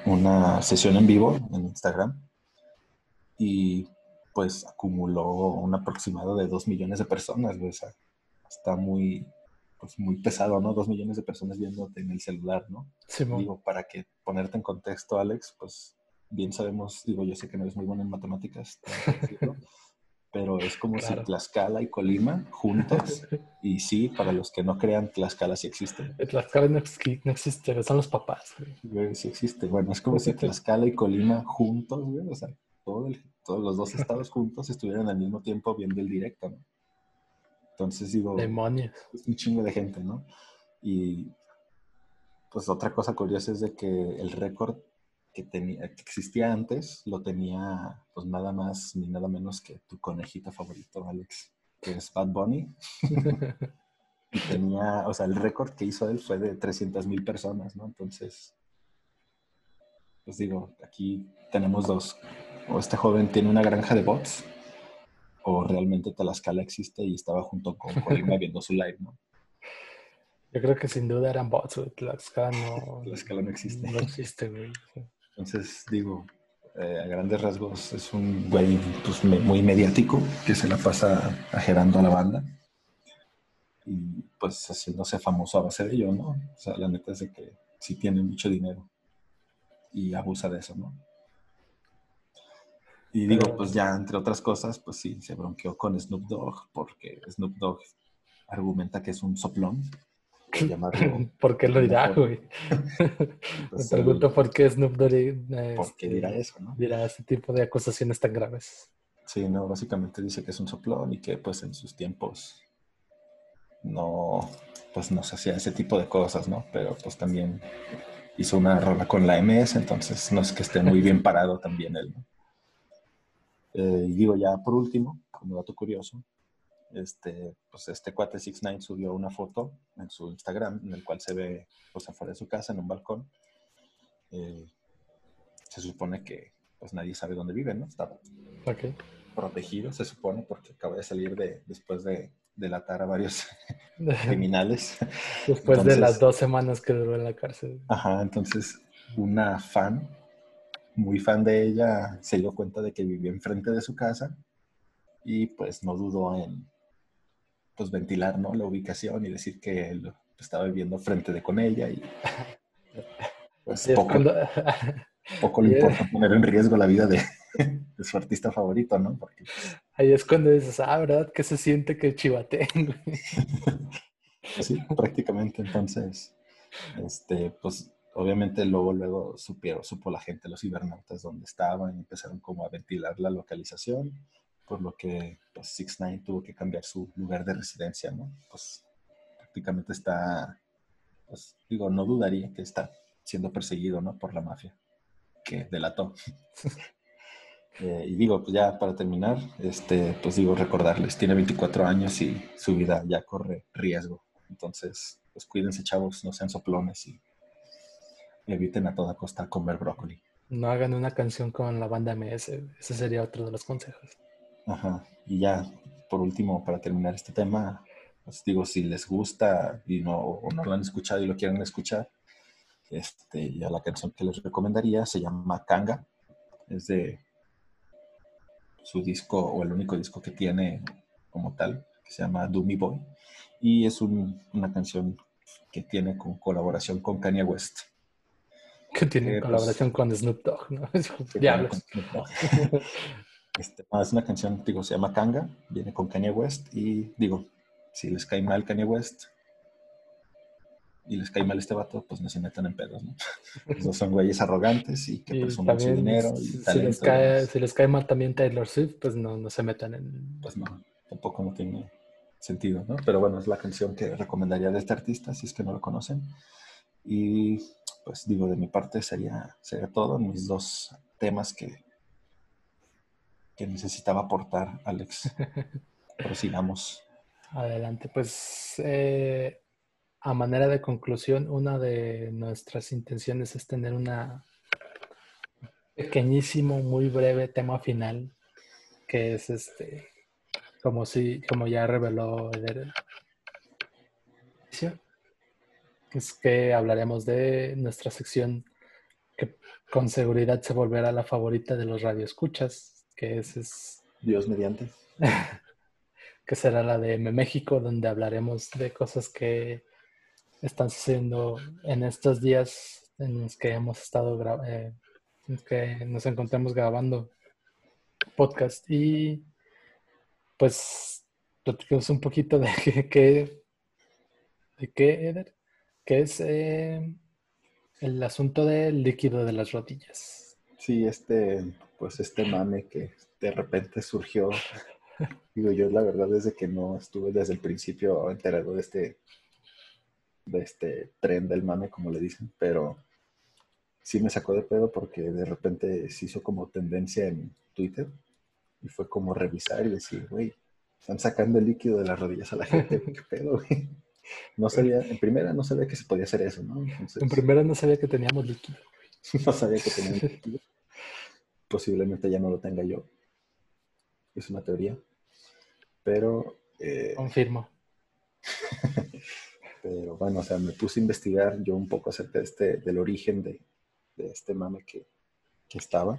una sesión en vivo en Instagram y pues acumuló un aproximado de 2 millones de personas, ¿no? O sea, está muy, pues, muy pesado, ¿no? 2 millones de personas viéndote en el celular, ¿no? Sí, digo, para que ponerte en contexto, Alex, pues bien sabemos, digo, yo sé que no eres muy bueno en matemáticas, ¿no? Pero es como claro. Si Tlaxcala y Colima juntos, y sí, para los que no crean, Tlaxcala sí existe. Tlaxcala no existe, son los papás. Güey, sí existe, bueno, es como si Tlaxcala y Colima juntos, güey, o sea, todos los 2 estados juntos estuvieran al mismo tiempo viendo el directo, ¿no? Entonces digo... ¡Demonios! Es un chingo de gente, ¿no? Y pues otra cosa curiosa es de que el récord que existía antes, lo tenía pues nada más ni nada menos que tu conejito favorito, Alex, que es Bad Bunny. Y tenía, o sea, el récord que hizo él fue de 300,000 personas, ¿no? Entonces, pues digo, aquí tenemos dos. O este joven tiene una granja de bots, o realmente Tlaxcala existe y estaba junto con Colima viendo su live, ¿no? Yo creo que sin duda eran bots, Tlaxcala no... Tlaxcala no existe. No existe, güey. Entonces, digo, a grandes rasgos es un güey pues, muy mediático que se la pasa ajerando a la banda. Y pues haciéndose famoso a base de ello, ¿no? O sea, la neta es de que sí tiene mucho dinero y abusa de eso, ¿no? Y digo, pues ya, entre otras cosas, pues sí, se bronqueó con Snoop Dogg porque Snoop Dogg argumenta que es un soplón. Llamarlo, ¿por qué lo dirá, güey? Me pregunto por qué Snoop Dogg dirá eso, ¿no? Dirá ese tipo de acusaciones tan graves. Sí, no, básicamente dice que es un soplón y que pues en sus tiempos no, pues no se hacía ese tipo de cosas, ¿no? Pero pues también hizo una rola con la MS, entonces no es que esté muy bien parado también él, ¿no? Y digo, ya por último, como dato curioso, pues este cuate 6ix9ine subió una foto en su Instagram, en el cual se ve, pues, afuera de su casa, en un balcón. Se supone que, pues, nadie sabe dónde vive, ¿no? Está protegido, se supone, porque acaba de salir después de delatar a varios criminales. Después entonces, de las 2 semanas que duró en la cárcel. Ajá, entonces, una fan... muy fan de ella, se dio cuenta de que vivía enfrente de su casa y pues no dudó en pues ventilar, ¿no?, la ubicación y decir que él estaba viviendo frente de con ella y pues poco le importa poner en riesgo la vida de su artista favorito, ¿no? Porque, pues, ahí es cuando dices, ah, ¿verdad? ¿Qué se siente que chivateen? Sí, prácticamente. Entonces, pues obviamente luego supo la gente, los cibernautas, dónde estaban y empezaron como a ventilar la localización, por lo que pues 6ix9ine tuvo que cambiar su lugar de residencia, ¿no? Pues prácticamente está, pues digo, no dudaría que está siendo perseguido, ¿no?, por la mafia que delató. Y digo, pues ya para terminar, pues digo, recordarles, tiene 24 años y su vida ya corre riesgo. Entonces, pues cuídense, chavos, no sean soplones y eviten a toda costa comer brócoli. No hagan una canción con la banda MS. Ese sería otro de los consejos. Ajá. Y ya, por último, para terminar este tema, pues digo, si les gusta y no lo han escuchado y lo quieren escuchar, ya la canción que les recomendaría se llama Kanga. Es de su disco, o el único disco que tiene como tal, que se llama Do Me Boy. Y es una canción que tiene con colaboración con Kanye West. Que tiene colaboración con Snoop Dogg, ¿no? Diablos. Es una canción, digo, se llama Kanga, viene con Kanye West y, digo, si les cae mal Kanye West y les cae mal este vato, pues no se metan en pedos, ¿no? No son güeyes arrogantes y que presumen su dinero y talento. Si les cae mal también Taylor Swift, pues no se metan en... Pues no, tampoco no tiene sentido, ¿no? Pero bueno, es la canción que recomendaría de este artista, si es que no lo conocen. Y... pues digo, de mi parte sería todo. Mis 2 temas que necesitaba aportar, Alex. Prosigamos. Adelante. Pues a manera de conclusión, una de nuestras intenciones es tener una pequeñísimo, muy breve tema final, que es como ya reveló Eder. ¿Sí? Es que hablaremos de nuestra sección que con seguridad se volverá la favorita de los radioescuchas, que es Dios mediante. Que será la de M México, donde hablaremos de cosas que están sucediendo en estos días en los que hemos estado que nos encontramos grabando podcast. Y pues platicamos un poquito de qué, Eder, que es el asunto del líquido de las rodillas. Sí, pues mame que de repente surgió. Digo, yo la verdad desde que no estuve desde el principio enterado de este tren del mame, como le dicen, pero sí me sacó de pedo porque de repente se hizo como tendencia en Twitter y fue como revisar y decir, güey, están sacando el líquido de las rodillas a la gente, qué pedo, güey. No sabía, en primera no sabía que se podía hacer eso, ¿no? Entonces, en primera no sabía que teníamos líquido. No sabía que teníamos líquido. Posiblemente ya no lo tenga yo. Es una teoría. Pero... confirmo. Pero bueno, o sea, me puse a investigar yo un poco acerca del origen de este mame que estaba.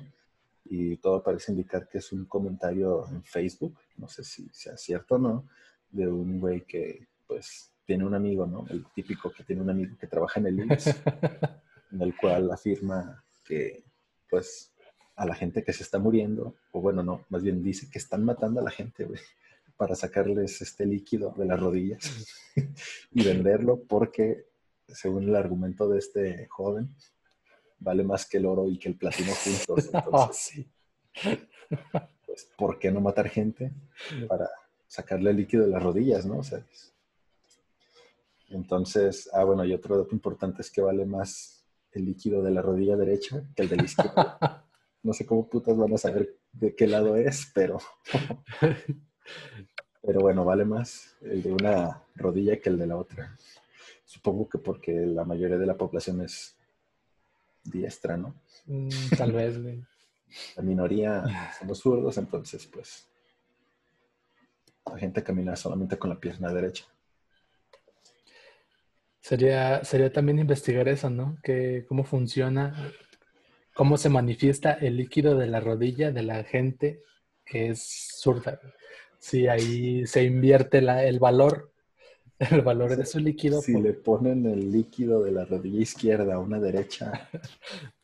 Y todo parece indicar que es un comentario en Facebook. No sé si sea cierto o no. De un güey que, pues... tiene un amigo, ¿no? El típico que tiene un amigo que trabaja en el IMSS, en el cual afirma que, pues, a la gente que se está muriendo, o bueno, no, más bien dice que están matando a la gente, güey, para sacarles este líquido de las rodillas y venderlo porque, según el argumento de este joven, vale más que el oro y que el platino juntos. Entonces, oh, sí. Pues, ¿por qué no matar gente para sacarle el líquido de las rodillas, no? O sea, entonces, bueno, y otro dato importante es que vale más el líquido de la rodilla derecha que el de la izquierda. No sé cómo putas van a saber de qué lado es, pero... Pero bueno, vale más el de una rodilla que el de la otra. Supongo que porque la mayoría de la población es diestra, ¿no? Tal vez, güey. La minoría somos zurdos, entonces, pues... La gente camina solamente con la pierna derecha. Sería también investigar eso, ¿no? Que cómo funciona, cómo se manifiesta el líquido de la rodilla de la gente que es zurda. Sí, ahí se invierte el valor, o sea, de su líquido. Si le ponen el líquido de la rodilla izquierda a una derecha...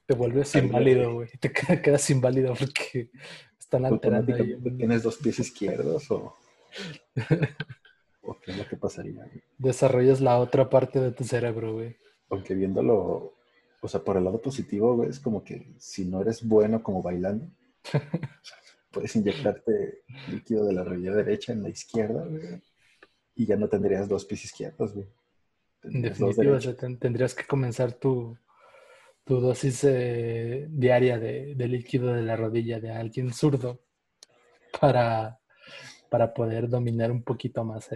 Te vuelves inválido, güey. Te quedas inválido porque están alterando. ¿Tienes dos pies izquierdos o...? ¿O qué es lo que pasaría? Güey? Desarrollas la otra parte de tu cerebro, güey. Aunque viéndolo... O sea, por el lado positivo, güey, es como que si no eres bueno como bailando... Puedes inyectarte líquido de la rodilla derecha en la izquierda, güey. Y ya no tendrías dos pies izquierdos, güey. En definitiva, o sea, tendrías que comenzar tu dosis diaria de líquido de la rodilla de alguien zurdo para poder dominar un poquito más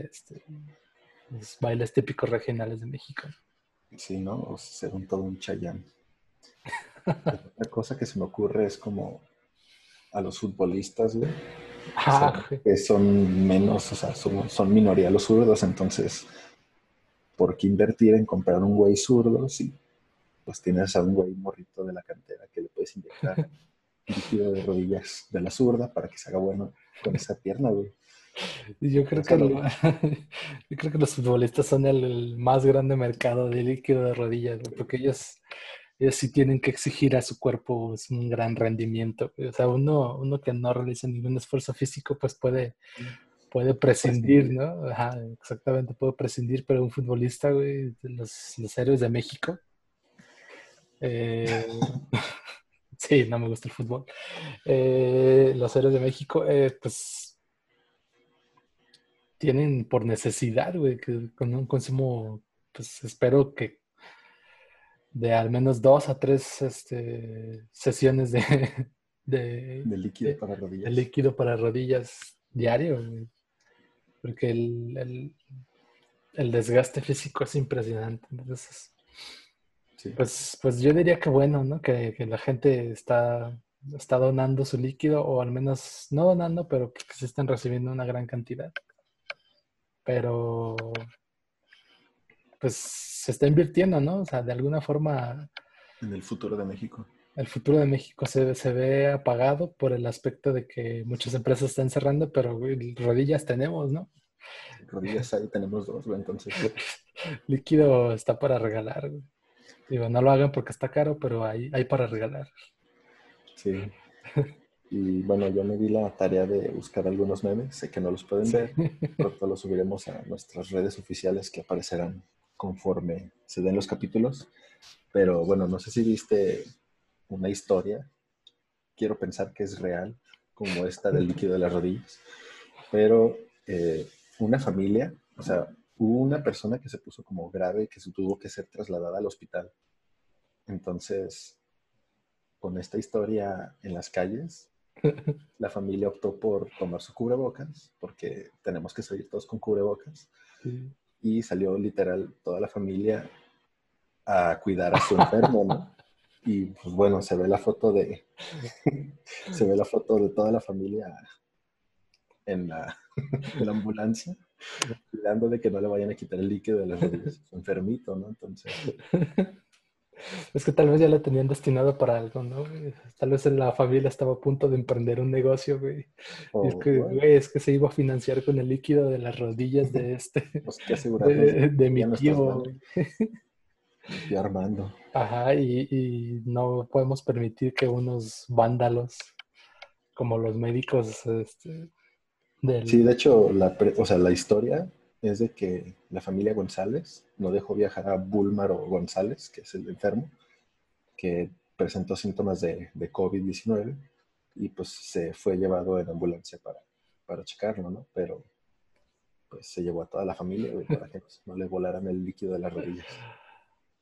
los bailes típicos regionales de México. Sí, ¿no? O sea, ser todo un chayán. Otra cosa que se me ocurre es como... A los futbolistas, güey. O sea, que son menos, o sea, son minoría los zurdos, entonces, ¿por qué invertir en comprar un güey zurdo si pues tienes a un güey morrito de la cantera que le puedes inyectar líquido de rodillas de la zurda para que se haga bueno con esa pierna, güey? Yo creo que los futbolistas son el más grande mercado de líquido de rodillas, güey, porque ellos sí tienen que exigir a su cuerpo un gran rendimiento. O sea, uno que no realiza ningún esfuerzo físico, pues puede prescindir, ¿no? Ajá, exactamente, puede prescindir, pero un futbolista, güey, los héroes de México. Sí, no me gusta el fútbol. Los héroes de México, pues, tienen por necesidad, güey, que con un consumo, pues, espero que de al menos 2 a 3 sesiones de líquido para rodillas. El líquido para rodillas diario, güey. Porque el desgaste físico es impresionante. Entonces, sí. Pues yo diría que bueno, ¿no? Que la gente está donando su líquido, o al menos no donando, pero que se están recibiendo una gran cantidad. Pero... pues se está invirtiendo, ¿no? O sea, de alguna forma... En el futuro de México. El futuro de México se ve apagado por el aspecto de que muchas empresas están cerrando, pero güey, rodillas tenemos, ¿no? Rodillas ahí tenemos 2, güey, entonces... Güey. Líquido está para regalar, güey. Digo, no lo hagan porque está caro, pero hay para regalar. Sí. Y bueno, yo me di la tarea de buscar algunos memes. Sé que no los pueden ver. Pronto los subiremos a nuestras redes oficiales que aparecerán conforme se den los capítulos. Pero bueno, no sé si viste una historia, quiero pensar que es real, como esta del líquido de las rodillas, pero una familia, o sea, hubo una persona que se puso como grave, que se tuvo que ser trasladada al hospital. Entonces, con esta historia en las calles, la familia optó por tomar su cubrebocas, porque tenemos que salir todos con cubrebocas. Sí. Y salió literal toda la familia a cuidar a su enfermo, ¿no? Y pues bueno, se ve la foto de toda la familia en la ambulancia, cuidando de que no le vayan a quitar el líquido de las rodillas a su enfermito, ¿no? Entonces, Es que tal vez ya la tenían destinada para algo, ¿no? Tal vez la familia estaba a punto de emprender un negocio, güey. Oh, y es que, güey, es que se iba a financiar con el líquido de las rodillas de pues qué asegurado, de mi tío, güey. Y Armando. Ajá, y no podemos permitir que unos vándalos, como los médicos, Sí, de hecho, la historia es de que la familia González no dejó viajar a Búlmaro González, que es el enfermo, que presentó síntomas de COVID-19 y pues se fue llevado en ambulancia para checarlo, ¿no? Pero pues se llevó a toda la familia para que no le volaran el líquido de las rodillas.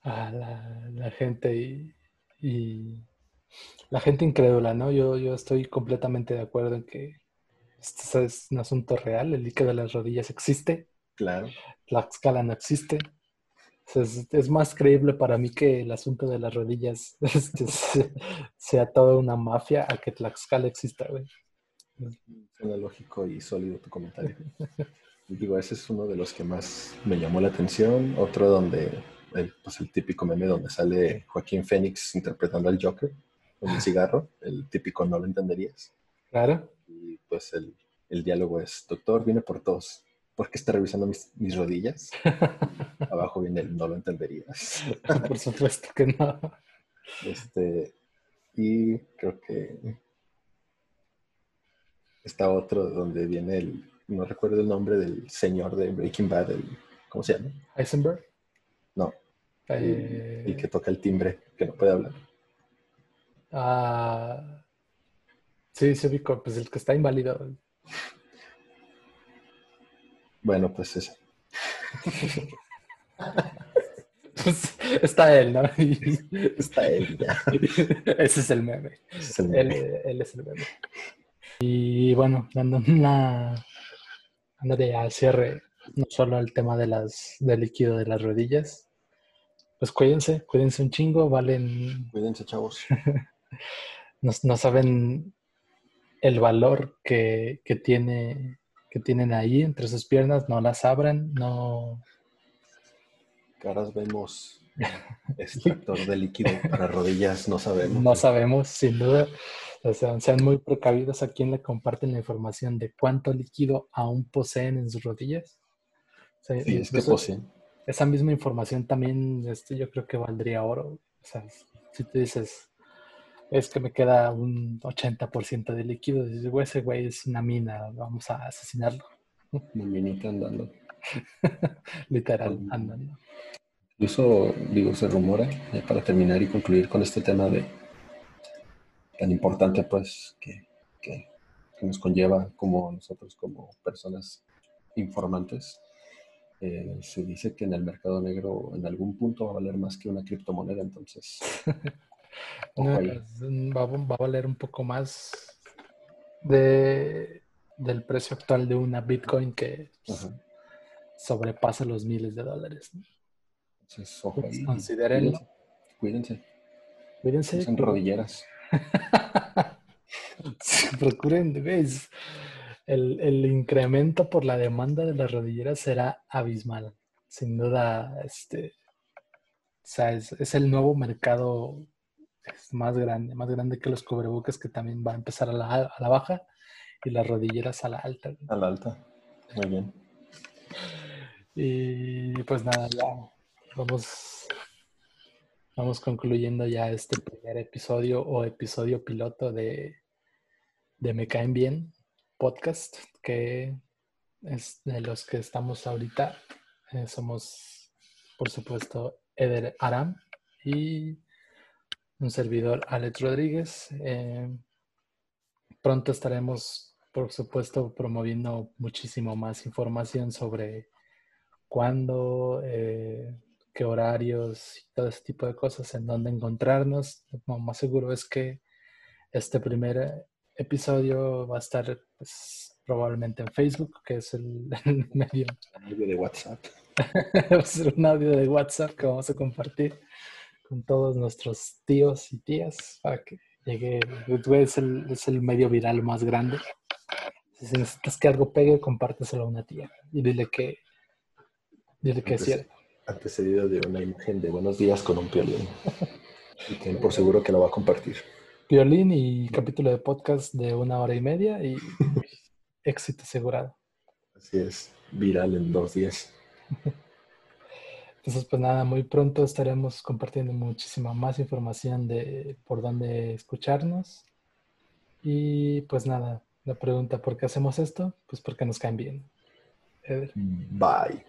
A la gente y la gente incrédula, ¿no? Yo estoy completamente de acuerdo en que esto es un asunto real, el líquido de las rodillas existe. Claro. Tlaxcala no existe. Es más creíble para mí que el asunto de las rodillas sea toda una mafia a que Tlaxcala exista, güey. Suena lógico y sólido tu comentario. Digo, ese es uno de los que más me llamó la atención. Otro donde, el típico meme donde sale Joaquín Fénix interpretando al Joker con un cigarro. El típico no lo entenderías. Claro. Y pues el diálogo es, doctor, viene por tos. ¿Por qué está revisando mis rodillas? Abajo viene el no lo entenderías. Por supuesto que no. Y creo que está otro donde viene no recuerdo el nombre del señor de Breaking Bad, ¿cómo se llama? Heisenberg. No. El que toca el timbre, que no puede hablar. Sí, se ubicó, pues el que está inválido. Bueno, pues ese. Pues está él, ¿no? Está él, ya. Ese es el meme. Él es el meme. Y bueno, dándole al cierre, no solo el tema del líquido de las rodillas. Pues cuídense un chingo, valen. Cuídense, chavos. No saben el valor que tiene. Que tienen ahí entre sus piernas, no las abran, no... Caras vemos, extractor de líquido para rodillas, no sabemos. No sabemos, sin duda. O sea, sean muy precavidos a quien le comparten la información de cuánto líquido aún poseen en sus rodillas. O sea, sí, es que poseen. Esa misma información también, yo creo que valdría oro. O sea, si tú dices, es que me queda un 80% de líquido. Dices, güey, ese güey es una mina, vamos a asesinarlo. Una minita andando. Literal, andando. Incluso, digo, se rumora, para terminar y concluir con este tema de tan importante, pues, que nos conlleva como nosotros, como personas informantes. Se dice que en el mercado negro en algún punto va a valer más que una criptomoneda, entonces... va a valer un poco más del precio actual de una Bitcoin que sobrepasa los miles de dólares, ¿no? Entonces, pues, considérenlo. Cuídense. Usen rodilleras. Procuren, ¿ves? El incremento por la demanda de las rodilleras será abismal. Sin duda, o sea, es el nuevo mercado más grande que los cubrebocas, que también va a empezar a la baja y las rodilleras a la alta. A la alta, muy bien. Y pues nada, ya vamos concluyendo ya este primer episodio o episodio piloto de Me Caen Bien podcast, que es de los que estamos ahorita. Somos, por supuesto, Eder Aram y un servidor, Alex Rodríguez. Pronto estaremos, por supuesto, promoviendo muchísimo más información sobre cuándo, qué horarios y todo ese tipo de cosas, en dónde encontrarnos. Lo más seguro es que este primer episodio va a estar, pues, probablemente en Facebook, que es el medio. Un audio de WhatsApp. Va a ser un audio de WhatsApp que vamos a compartir con todos nuestros tíos y tías para que llegue. Es el medio viral más grande. Si necesitas que algo pegue, compárteselo a una tía y dile que es cierto. antecedido de una imagen de buenos días con un piolín. Y ten por seguro que lo va a compartir. Piolín y capítulo de podcast de 1 hora y media y éxito asegurado. Así es, viral en 2 días. Entonces, pues nada, muy pronto estaremos compartiendo muchísima más información de por dónde escucharnos. Y pues nada, la pregunta, ¿por qué hacemos esto? Pues porque nos caen bien. Eder. Bye.